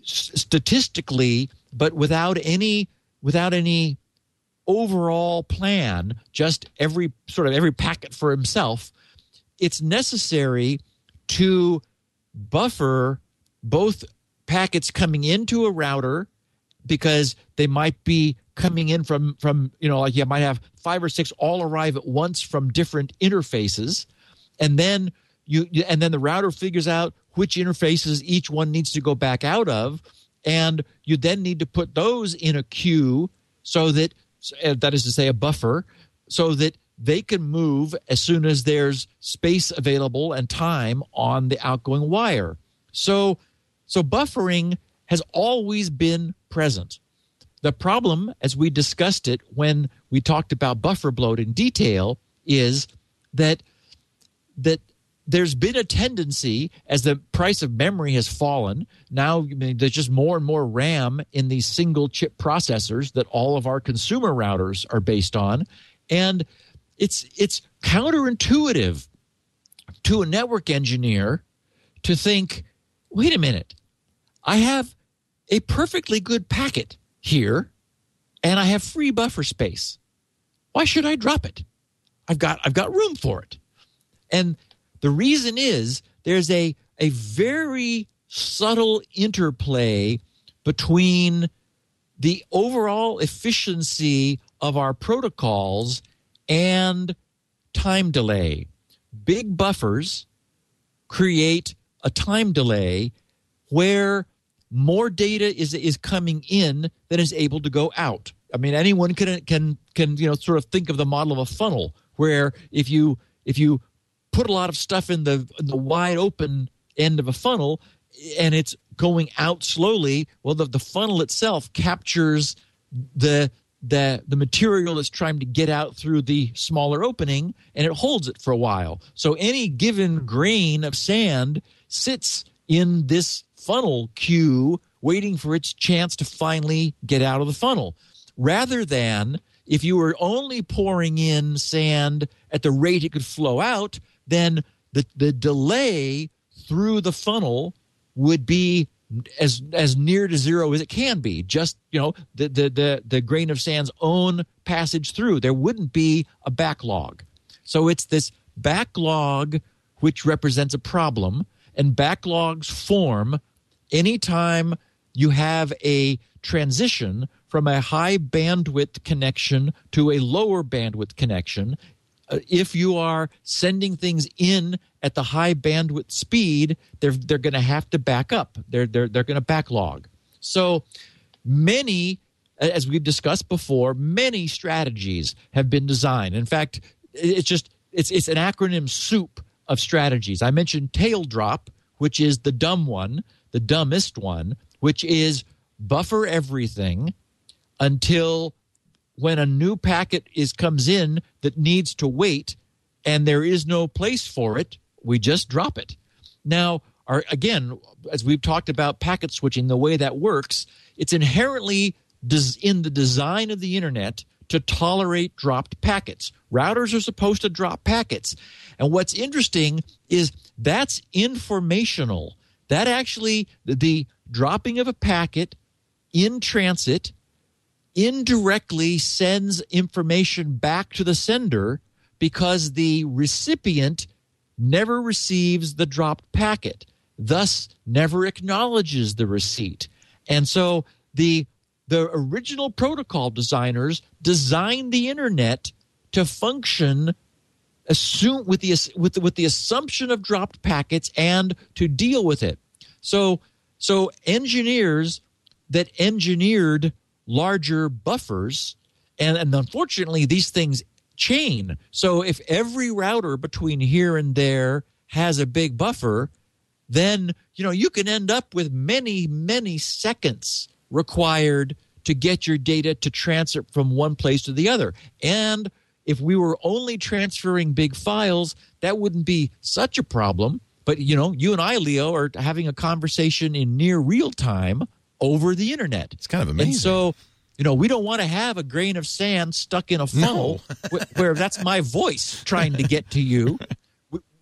statistically, but without any overall plan, just every packet for himself, it's necessary to buffer both packets coming into a router, because they might be coming in from like you might have 5 or 6 all arrive at once from different interfaces, and then the router figures out which interfaces each one needs to go back out of, and you then need to put those in a queue so that is to say a buffer, so that they can move as soon as there's space available and time on the outgoing wire. So buffering has always been present. The problem, as we discussed it when we talked about buffer bloat in detail, is that there's been a tendency, as the price of memory has fallen, there's just more and more RAM in these single chip processors that all of our consumer routers are based on. And it's counterintuitive to a network engineer to think, wait a minute, I have a perfectly good packet here and I have free buffer space. Why should I drop it? I've got room for it. And the reason is there's a very subtle interplay between the overall efficiency of our protocols and time delay. Big buffers create a time delay where more data is coming in than is able to go out. I mean, anyone can sort of think of the model of a funnel, where if you put a lot of stuff in the wide open end of a funnel and it's going out slowly, well, the funnel itself captures the material that's trying to get out through the smaller opening, and it holds it for a while. So any given grain of sand sits in this funnel queue waiting for its chance to finally get out of the funnel, rather than if you were only pouring in sand at the rate it could flow out, then the delay through the funnel would be as near to zero as it can be. Just, the grain of sand's own passage through. There wouldn't be a backlog. So it's this backlog which represents a problem, and backlogs form anytime you have a transition from a high bandwidth connection to a lower bandwidth connection. If you are sending things in at the high bandwidth speed, they're going to have to back up. They're going to backlog. So many, as we've discussed before, many strategies have been designed. In fact, it's an acronym soup of strategies. I mentioned tail drop, which is the dumb one, the dumbest one, which is buffer everything until when a new packet comes in that needs to wait and there is no place for it, we just drop it. Now, again, as we've talked about packet switching, the way that works, it's inherently in the design of the internet to tolerate dropped packets. Routers are supposed to drop packets. And what's interesting is that's informational. That actually, the dropping of a packet in transit indirectly sends information back to the sender, because the recipient never receives the dropped packet, thus never acknowledges the receipt. And so the original protocol designers designed the internet to function with the assumption of dropped packets and to deal with it. So engineers that engineered larger buffers, and unfortunately these things chain. So if every router between here and there has a big buffer, then you can end up with many, many seconds required to get your data to transfer from one place to the other. And if we were only transferring big files, that wouldn't be such a problem. But, you and I, Leo, are having a conversation in near real time over the internet. It's kind of amazing. And so, we don't want to have a grain of sand stuck in a funnel where that's my voice trying to get to you.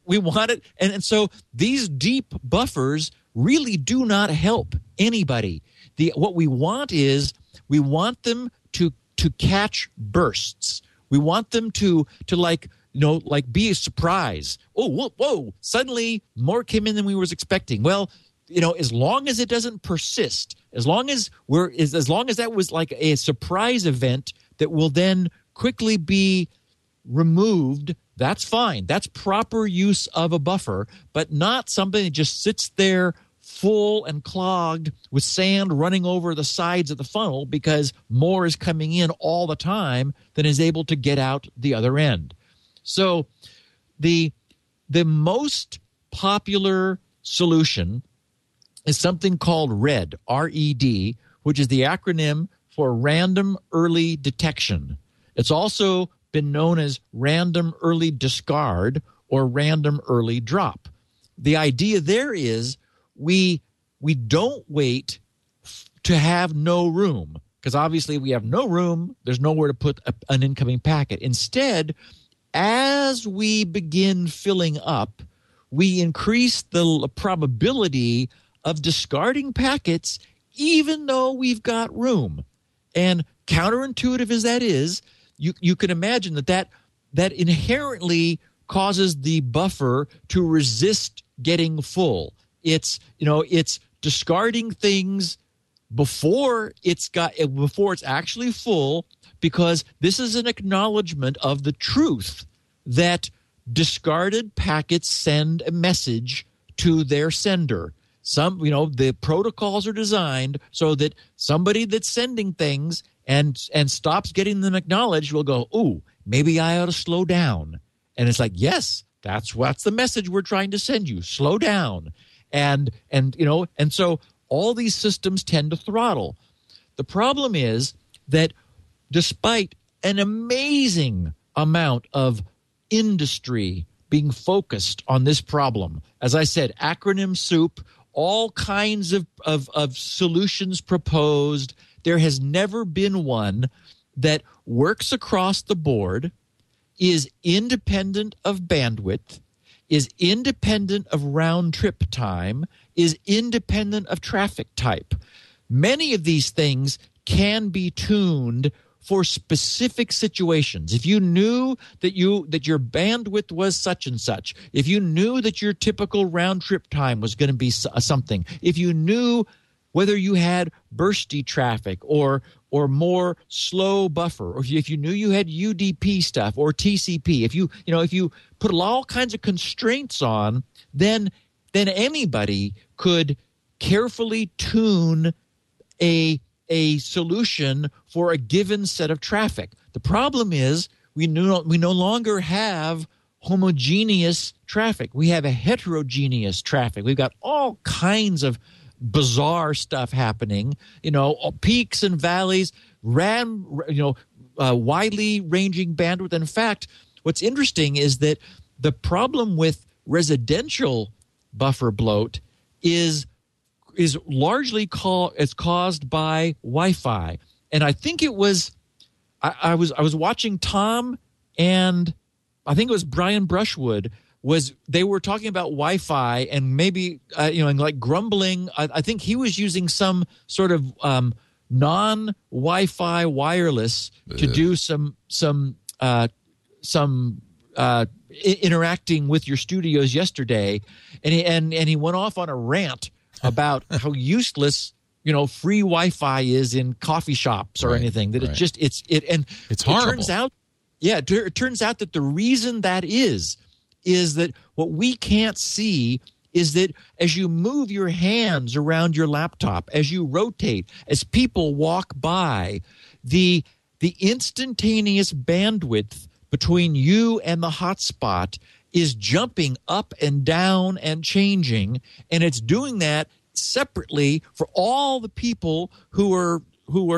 We want it. And so these deep buffers really do not help anybody. What we want is we want them to catch bursts. We want them to like be a surprise. Oh, whoa, suddenly more came in than we was expecting. Well, as long as it doesn't persist, as long as that was like a surprise event that will then quickly be removed, that's fine. That's proper use of a buffer, but not something that just sits there full and clogged with sand running over the sides of the funnel because more is coming in all the time than is able to get out the other end. So the most popular solution is something called RED, R-E-D, which is the acronym for Random Early Detection. It's also been known as Random Early Discard or Random Early Drop. The idea there is we don't wait to have no room, because obviously we have no room. There's nowhere to put an incoming packet. Instead, as we begin filling up, we increase the probability of discarding packets even though we've got room. And counterintuitive as that is, you can imagine that inherently causes the buffer to resist getting full. It's discarding things before it's actually full, because this is an acknowledgement of the truth that discarded packets send a message to their sender. Some, the protocols are designed so that somebody that's sending things and stops getting them acknowledged will go, ooh, maybe I ought to slow down. And it's like, yes, that's the message we're trying to send you. Slow down. And so all these systems tend to throttle. The problem is that despite an amazing amount of industry being focused on this problem, as I said, acronym soup, all kinds of solutions proposed, there has never been one that works across the board, is independent of bandwidth, is independent of round-trip time, is independent of traffic type. Many of these things can be tuned for specific situations. If you knew that your bandwidth was such and such, if you knew that your typical round-trip time was going to be something, if you knew whether you had bursty traffic or more slow buffer, or if you knew you had UDP stuff or TCP, if you put all kinds of constraints on, then anybody could carefully tune a solution for a given set of traffic. The problem is we no longer have homogeneous traffic. We have a heterogeneous traffic. We've got all kinds of bizarre stuff happening, peaks and valleys, widely ranging bandwidth. In fact, what's interesting is that the problem with residential buffer bloat is largely caused by Wi-Fi. And I think it was I was watching Tom, and I think it was Brian Brushwood, they were talking about Wi-Fi and maybe and like grumbling. I think he was using some sort of non-Wi-Fi wireless to do some interacting with your studios yesterday, and he went off on a rant about how useless free Wi-Fi is in coffee shops or anything. That it's horrible. It turns out that the reason that is that what we can't see is that as you move your hands around your laptop, as you rotate, as people walk by, the instantaneous bandwidth between you and the hotspot is jumping up and down and changing, and it's doing that separately for all the people who are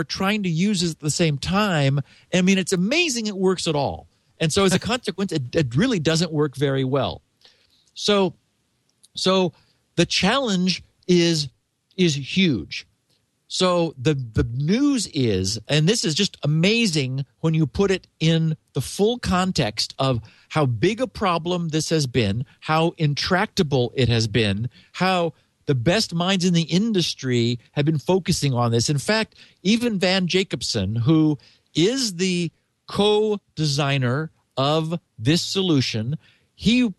trying to use it at the same time. I mean, it's amazing it works at all. And so as a consequence, it really doesn't work very well. So the challenge is huge. So the news is, and this is just amazing when you put it in the full context of how big a problem this has been, how intractable it has been, how the best minds in the industry have been focusing on this. In fact, even Van Jacobson, who is the co-designer of this solution, he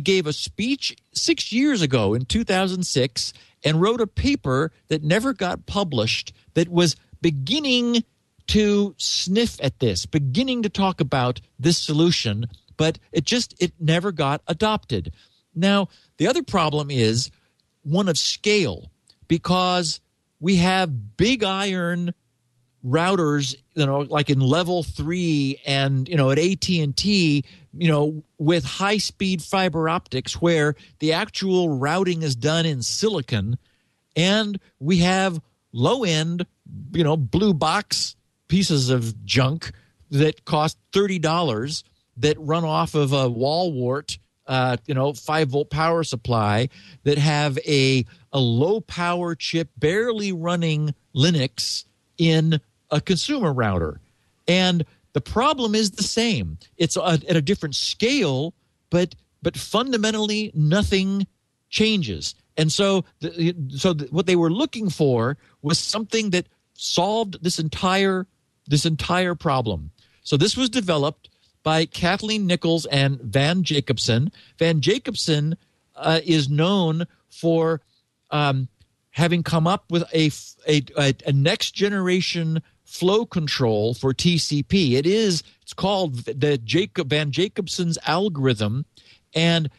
gave a speech 6 years ago in 2006 and wrote a paper that never got published that was beginning to sniff at this, beginning to talk about this solution, but it never got adopted. Now, the other problem is one of scale, because we have big iron routers, like in level 3 and, at AT&T, with high-speed fiber optics where the actual routing is done in silicon, and we have low-end, blue box pieces of junk that cost $30 that run off of a wall wart, 5-volt power supply, that have a low-power chip barely running Linux in a consumer router. And the problem is the same. It's at a different scale, but fundamentally nothing changes. And so what they were looking for was something that solved this entire problem. So this was developed by Kathleen Nichols and Van Jacobson. Van Jacobson is known for having come up with a next generation flow control for TCP. It's called the Van Jacobson's algorithm, and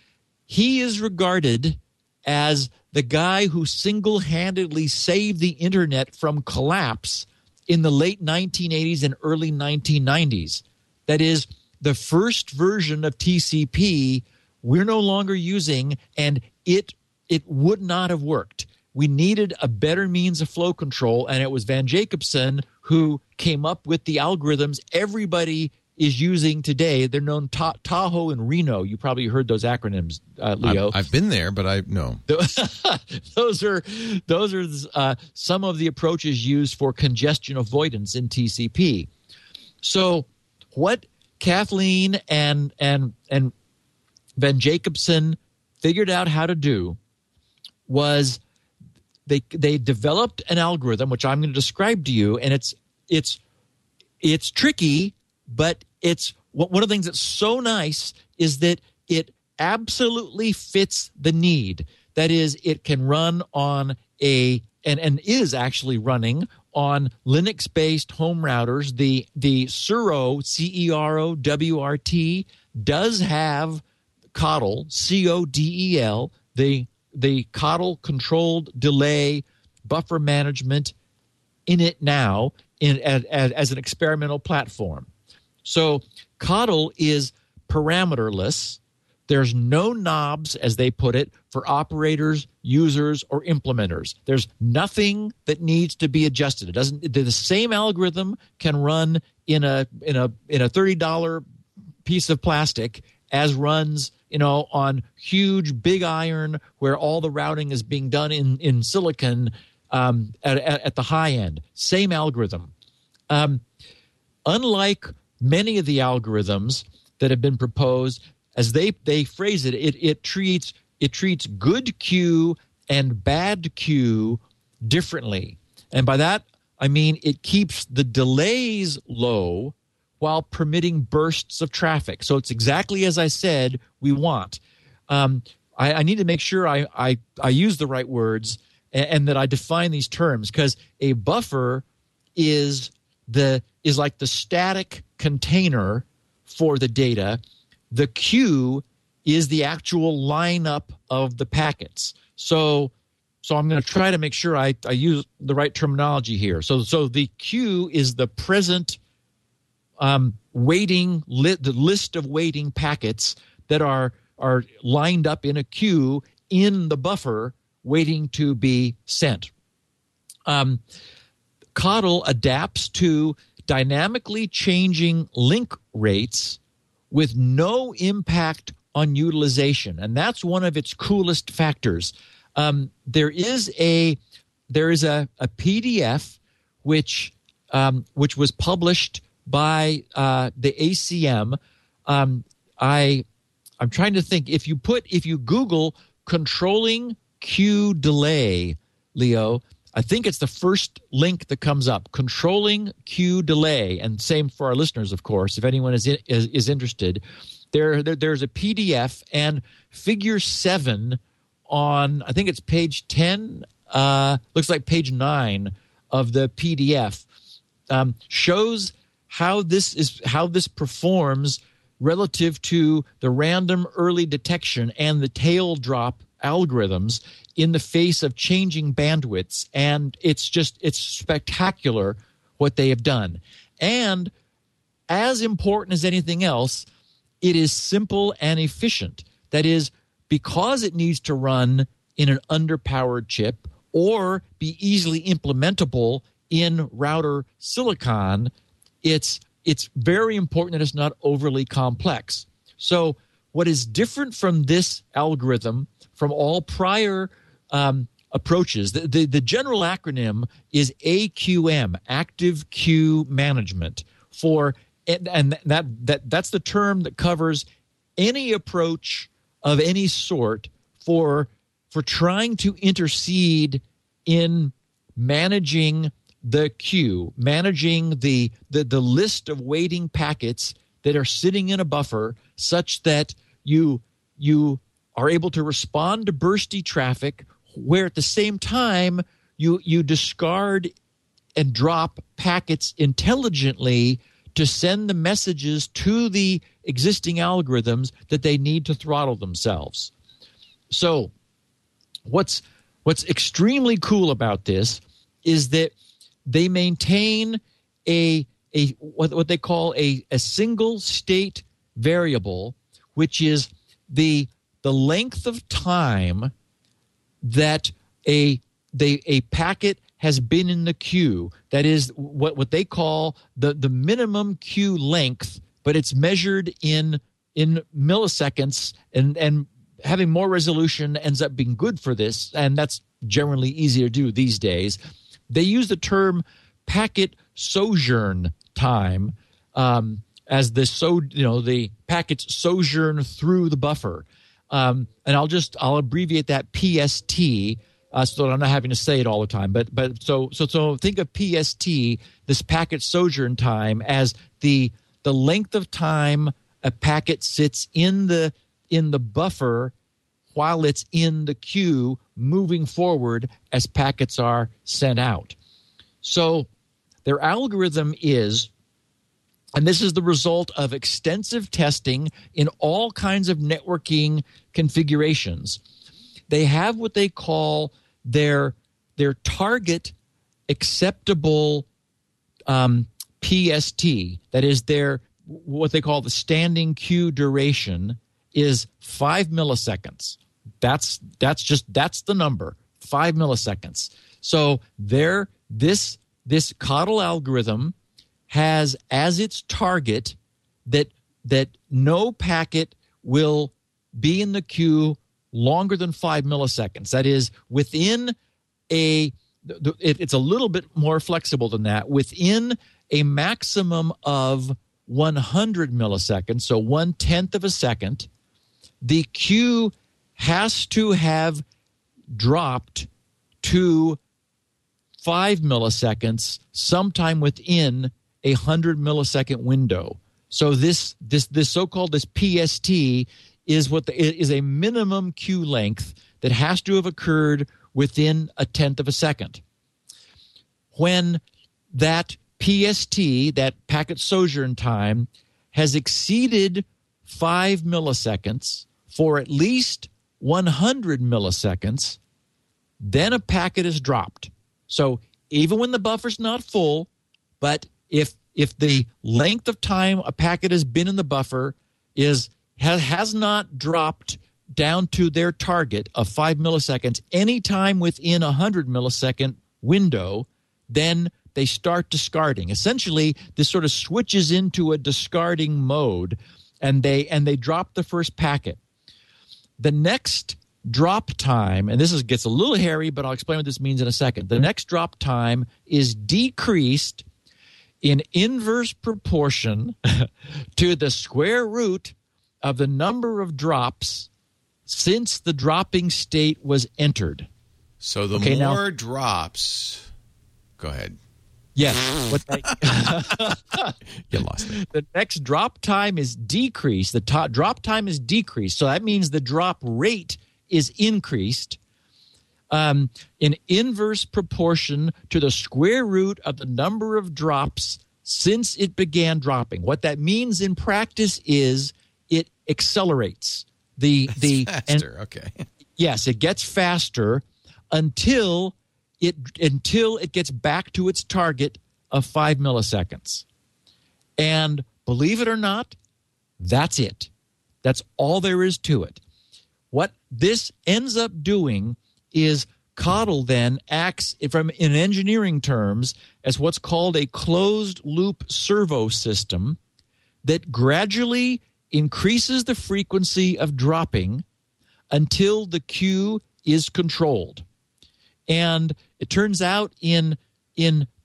he is regarded as the guy who single-handedly saved the internet from collapse in the late 1980s and early 1990s. That is, the first version of TCP we're no longer using, and it would not have worked. We needed a better means of flow control, and it was Van Jacobson who came up with the algorithms everybody is using today. They're known Tahoe and Reno. You probably heard those acronyms, Leo. I've been there, but I know. Those are some of the approaches used for congestion avoidance in TCP. So what Kathleen and Van Jacobson figured out how to do was they developed an algorithm, which I'm going to describe to you, and it's tricky, but it's one of the things that's so nice is that it absolutely fits the need. That is, it can run on and is actually running on Linux-based home routers. The CEROWT, CEROWT, does have Coddle, CODEL, the Coddle controlled delay buffer management in it now as an experimental platform. So Coddle is parameterless. There's no knobs, as they put it, for operators, users, or implementers. There's nothing that needs to be adjusted. It doesn't. The same algorithm can run in a $30 piece of plastic as runs on huge big iron where all the routing is being done in silicon at the high end. Same algorithm. Unlike many of the algorithms that have been proposed, as they phrase it, it treats good queue and bad queue differently. And by that, I mean it keeps the delays low while permitting bursts of traffic. So it's exactly as I said we want. I need to make sure I use the right words and that I define these terms, because a buffer is like the static container for the data. The queue is the actual lineup of the packets. So I'm going to try to make sure I use the right terminology here. So the queue is the present the list of waiting packets that are lined up in a queue in the buffer waiting to be sent. Coddle adapts to dynamically changing link rates with no impact on utilization, and that's one of its coolest factors. There is a PDF which was published by the ACM. I'm trying to think. If you Google controlling queue delay, Leo, I think it's the first link that comes up, controlling queue delay, and same for our listeners, of course, if anyone is interested. There's a PDF, and figure 7 on, I think it's page 10, looks like page 9 of the PDF, shows how this performs relative to the random early detection and the tail drop algorithms in the face of changing bandwidths, and it's spectacular what they have done. And as important as anything else, it is simple and efficient. That is, because it needs to run in an underpowered chip or be easily implementable in router silicon, it's very important that it's not overly complex. So what is different from this algorithm from all prior approaches, the general acronym is AQM, Active Queue Management, for and that's the term that covers any approach of any sort for trying to intercede in managing the queue, managing the list of waiting packets that are sitting in a buffer, such that you are able to respond to bursty traffic, where at the same time you discard and drop packets intelligently to send the messages to the existing algorithms that they need to throttle themselves. So what's extremely cool about this is that they maintain what they call a single state variable, which is the length of time that a packet has been in the queue. That is what they call the minimum queue length, but it's measured in milliseconds, and having more resolution ends up being good for this, and that's generally easier to do these days. They use the term packet sojourn time as the packet's sojourn through the buffer. And I'll abbreviate that PST, so that I'm not having to say it all the time. But so think of PST, this packet sojourn time, as the length of time a packet sits in the buffer while it's in the queue, moving forward as packets are sent out. So their algorithm is, and this is the result of extensive testing in all kinds of networking configurations, they have what they call their target acceptable PST. That is, their what they call the standing queue duration is 5 milliseconds. That's the number, 5 milliseconds. So this Coddle algorithm has as its target that no packet will be in the queue longer than 5 milliseconds. That is, within it's a little bit more flexible than that, within a maximum of 100 milliseconds, so 1/10 of a second, the queue has to have dropped to 5 milliseconds sometime within 100 millisecond window. So this so-called this PST is is a minimum queue length that has to have occurred within 1/10 of a second. When that PST, that packet sojourn time, has exceeded 5 milliseconds for at least 100 milliseconds, then a packet is dropped. So even when the buffer's not full, but if the length of time a packet has been in the buffer is has not dropped down to their target of 5 milliseconds any time within 100 millisecond window, then they start discarding. Essentially, this sort of switches into a discarding mode, and they drop the first packet. The next drop time, and this gets a little hairy, but I'll explain what this means in a second. The next drop time is decreased in inverse proportion to the square root of the number of drops since the dropping state was entered. So the more drops... Go ahead. Yes. You lost it. The next drop time is decreased. The drop time is decreased. So that means the drop rate is increased in inverse proportion to the square root of the number of drops since it began dropping. What that means in practice is it accelerates. That's faster. Yes, it gets faster until it gets back to its target of 5 milliseconds. And believe it or not, that's it. That's all there is to it. What this ends up doing is Coddle then acts, in engineering terms, as what's called a closed-loop servo system that gradually increases the frequency of dropping until the queue is controlled. And it turns out in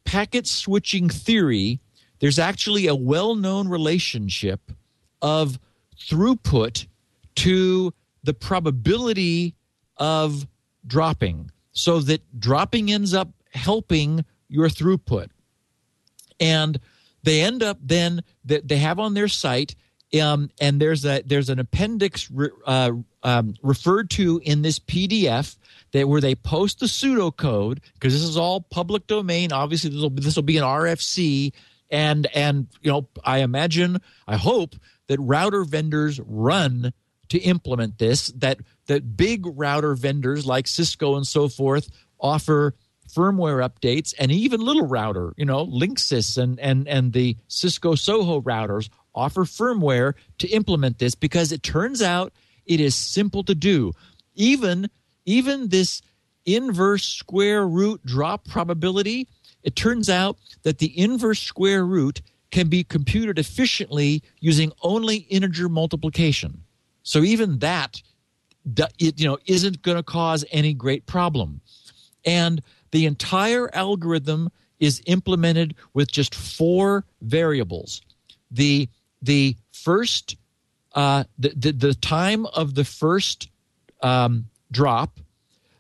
packet switching theory, there's actually a well-known relationship of throughput to the probability of dropping, so that dropping ends up helping your throughput. And they end up then that they have on their site, and there's an appendix referred to in this PDF where they post the pseudocode, because this is all public domain. Obviously, this will be an RFC, and I imagine, I hope that router vendors run to implement this. That big router vendors like Cisco and so forth offer firmware updates, and even little router, Linksys and the Cisco Soho routers offer firmware to implement this, because it turns out it is simple to do. Even this inverse square root drop probability, it turns out that the inverse square root can be computed efficiently using only integer multiplication. So even that, isn't going to cause any great problem. And the entire algorithm is implemented with just 4 variables. The first the time of the first drop,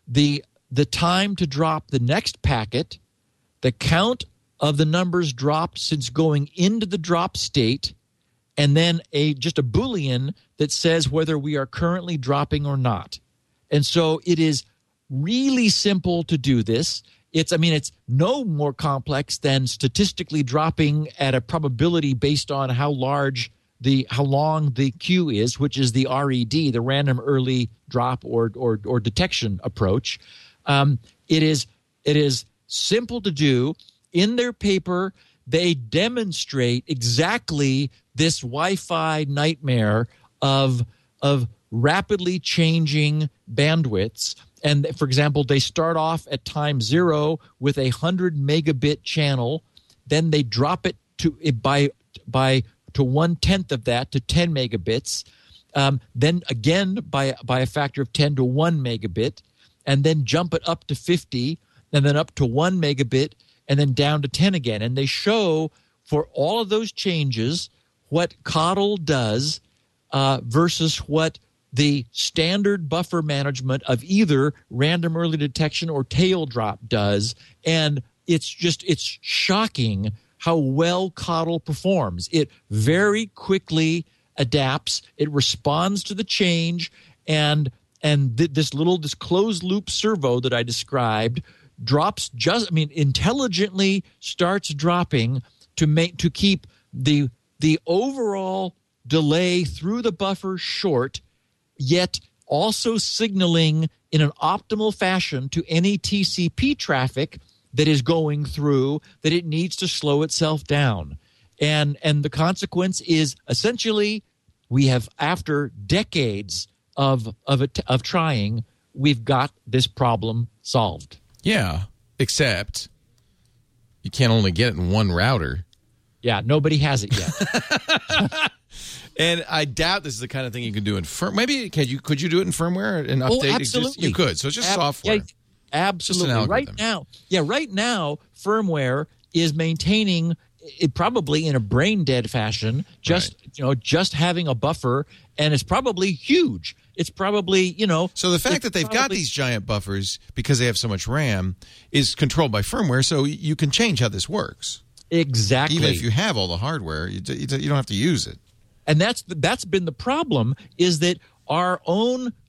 the time to drop the next packet, the count of the numbers dropped since going into the drop state, and then just a Boolean that says whether we are currently dropping or not. And so it is really simple to do this. It's no more complex than statistically dropping at a probability based on how long the queue is, which is the RED, the random early drop or detection approach. It is simple to do. In their paper, they demonstrate exactly this Wi-Fi nightmare of rapidly changing bandwidths. And for example, they start off at time 0 with 100 megabit channel, then they drop it to 1/10 of that to 10 megabits, then again by a factor of 10 to 1 megabit, and then jump it up to 50, and then up to 1 megabit, and then down to 10 again. And they show for all of those changes what Coddle does versus what the standard buffer management of either random early detection or tail drop does. And it's shocking how well Coddle performs. It very quickly adapts. It responds to the change, and this closed loop servo that I described drops intelligently starts dropping to keep the overall delay through the buffer short, yet also signaling in an optimal fashion to any TCP traffic that is going through that it needs to slow itself down. And the consequence is essentially we have, after decades of trying, we've got this problem solved. Yeah, except you can't only get it in one router. Yeah, nobody has it yet. And I doubt this is the kind of thing you can do in firmware. Maybe could you do it in firmware and update? Oh, absolutely. You could. So it's just software. Yeah, absolutely. Just right now, firmware is maintaining it probably in a brain dead fashion. Just having a buffer, and it's probably huge. It's probably So the fact that they've got these giant buffers because they have so much RAM is controlled by firmware. So you can change how this works. Exactly. Even if you have all the hardware, you don't have to use it. And that's been the problem, is that our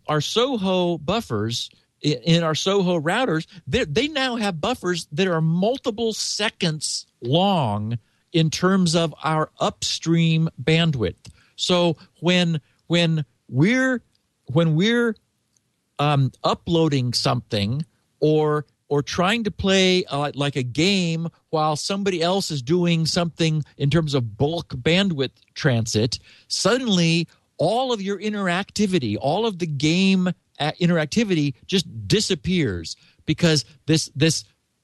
SOHO buffers in our SOHO routers, they now have buffers that are multiple seconds long in terms of our upstream bandwidth. So when we're uploading something or trying to play like a game while somebody else is doing something in terms of bulk bandwidth transit, suddenly all of your interactivity, all of the game interactivity just disappears, because this,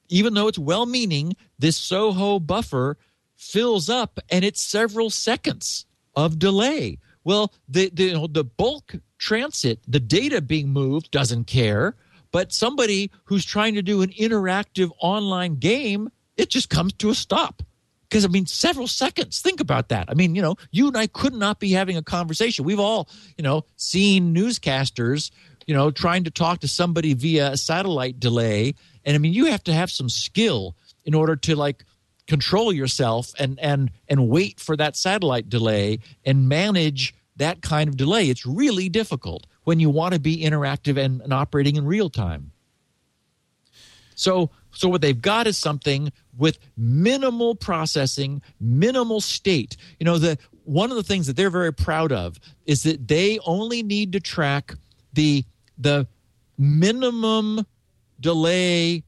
even though it's well-meaning, this SOHO buffer fills up, and it's several seconds of delay. Well, the bulk transit, the data being moved, doesn't care. But somebody who's trying to do an interactive online game, it just comes to a stop. Because, several seconds. Think about that. You and I could not be having a conversation. We've all, seen newscasters, trying to talk to somebody via a satellite delay. And, you have to have some skill in order to, control yourself and wait for that satellite delay and manage that kind of delay. It's really difficult when you want to be interactive and operating in real time. So what they've got is something with minimal processing, minimal state. One of the things that they're very proud of is that they only need to track the minimum delay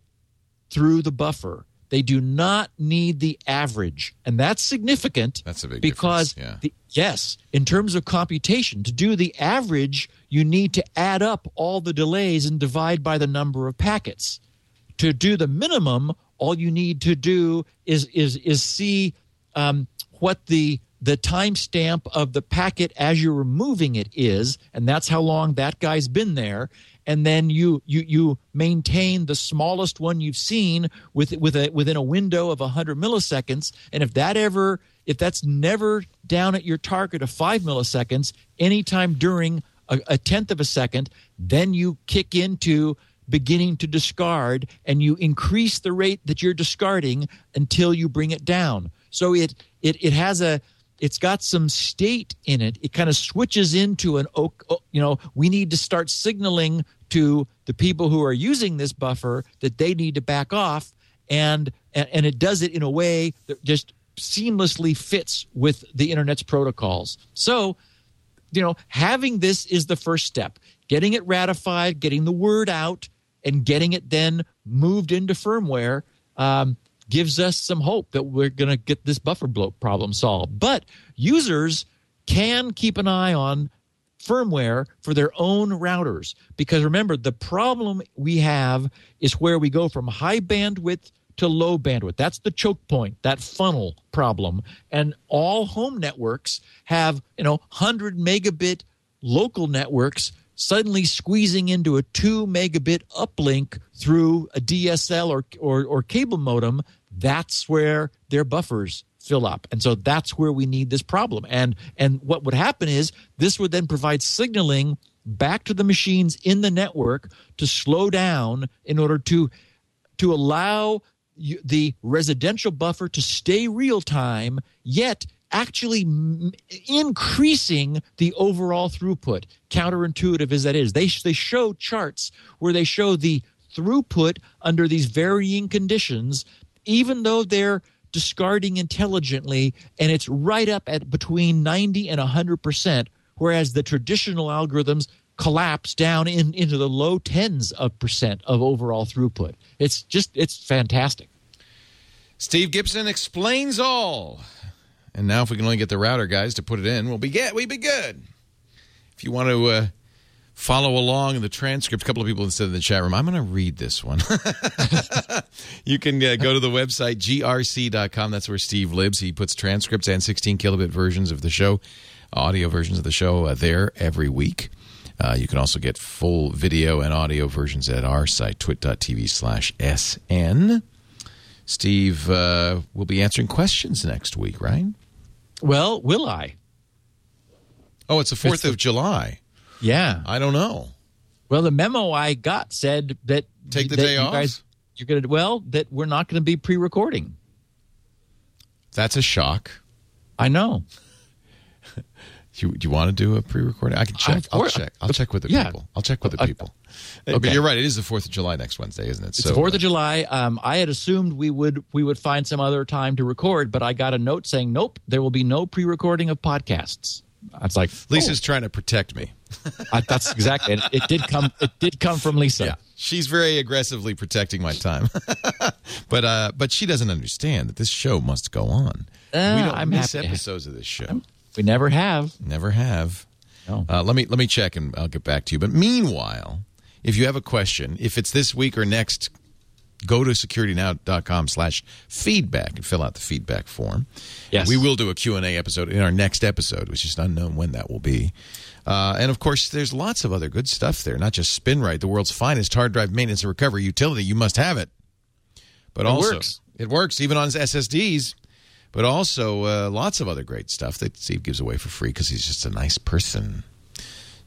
through the buffer. They do not need the average, and that's significant. That's a big difference. Because in terms of computation, to do the average, you need to add up all the delays and divide by the number of packets. To do the minimum, all you need to do is see what the timestamp of the packet as you're removing it is, and that's how long that guy's been there. And then you maintain the smallest one you've seen within a window of 100 milliseconds. And if that's never down at your target of 5 milliseconds, anytime during a tenth of a second, then you kick into beginning to discard, and you increase the rate that you're discarding until you bring it down. So it has it's got some state in it. It kind of switches into we need to start signaling to the people who are using this buffer that they need to back off, and it does it in a way that just seamlessly fits with the Internet's protocols. So, having this is the first step. Getting it ratified, getting the word out, and getting it then moved into firmware gives us some hope that we're going to get this buffer bloat problem solved. But users can keep an eye on firmware for their own routers, because remember, the problem we have is where we go from high bandwidth to low bandwidth. That's the choke point, that funnel problem. And all home networks have, 100 megabit local networks suddenly squeezing into a 2 megabit uplink through a DSL or cable modem. That's where their buffers fill up. And so that's where we need this problem. And what would happen is this would then provide signaling back to the machines in the network to slow down in order to allow the residential buffer to stay real time, yet actually increasing the overall throughput, counterintuitive as that is. They show charts where they show the throughput under these varying conditions, even though they're discarding intelligently, and it's right up at between 90 and 100%, whereas the traditional algorithms collapse down into the low tens of %% of overall throughput. It's fantastic. Steve Gibson explains all. And now if we can only get the router guys to put it in, we'll be good. If you want to follow along in the transcript, a couple of people instead of the chat room, I'm going to read this one. You can go to the website, GRC.com. That's where Steve lives. He puts transcripts and 16 kilobit versions of the show, audio versions of the show there every week. You can also get full video and audio versions at our site, twit.tv/SN. Steve, will be answering questions next week, right? Well, will I? Oh, it's the 4th of July. Yeah. I don't know. Well, the memo I got said that... Take the day off? Guys, you're gonna, well, that we're not going to be pre-recording. That's a shock. I know. Do you want to do a pre-recording? I can check. I'll check with the people. Okay. But you're right. It is the 4th of July next Wednesday, isn't it? It's the 4th of July. I had assumed we would find some other time to record, but I got a note saying, nope, there will be no pre-recording of podcasts. I was like, Lisa's trying to protect me. That's exactly it. It did come from Lisa. Yeah. She's very aggressively protecting my time. But she doesn't understand that this show must go on. We don't miss episodes of this show. We never have. Never have. No. Let me check and I'll get back to you. But meanwhile, if you have a question, if it's this week or next, go to securitynow.com/feedback and fill out the feedback form. Yes. We will do a Q&A episode in our next episode, which is unknown when that will be. And, of course, there's lots of other good stuff there, not just SpinRite, the world's finest hard drive maintenance and recovery utility. You must have it. But it works even on SSDs. But also lots of other great stuff that Steve gives away for free because he's just a nice person.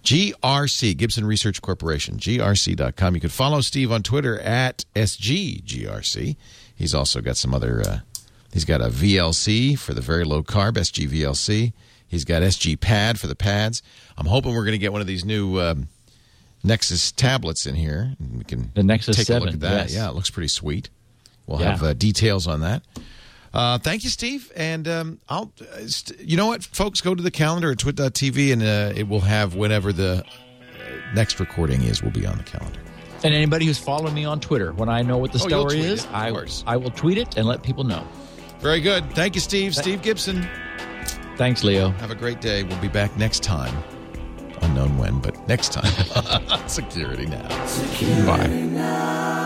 GRC, Gibson Research Corporation, grc.com. You can follow Steve on Twitter at SGGRC. He's also got some other he's got a VLC for the very low carb, SGVLC. He's got SG Pad for the pads. I'm hoping we're going to get one of these new Nexus tablets in here. And we can the Nexus take 7, a look at that. Yes. Yeah, it looks pretty sweet. We'll have details on that. Thank you, Steve. And you know what, folks? Go to the calendar at twit.tv, and it will have whenever the next recording is will be on the calendar. And anybody who's following me on Twitter, when I know what the story is, I will tweet it and let people know. Very good. Thank you, Steve. Steve Gibson. Thanks, Leo. Have a great day. We'll be back next time. Unknown when, but next time. Security Now. Bye.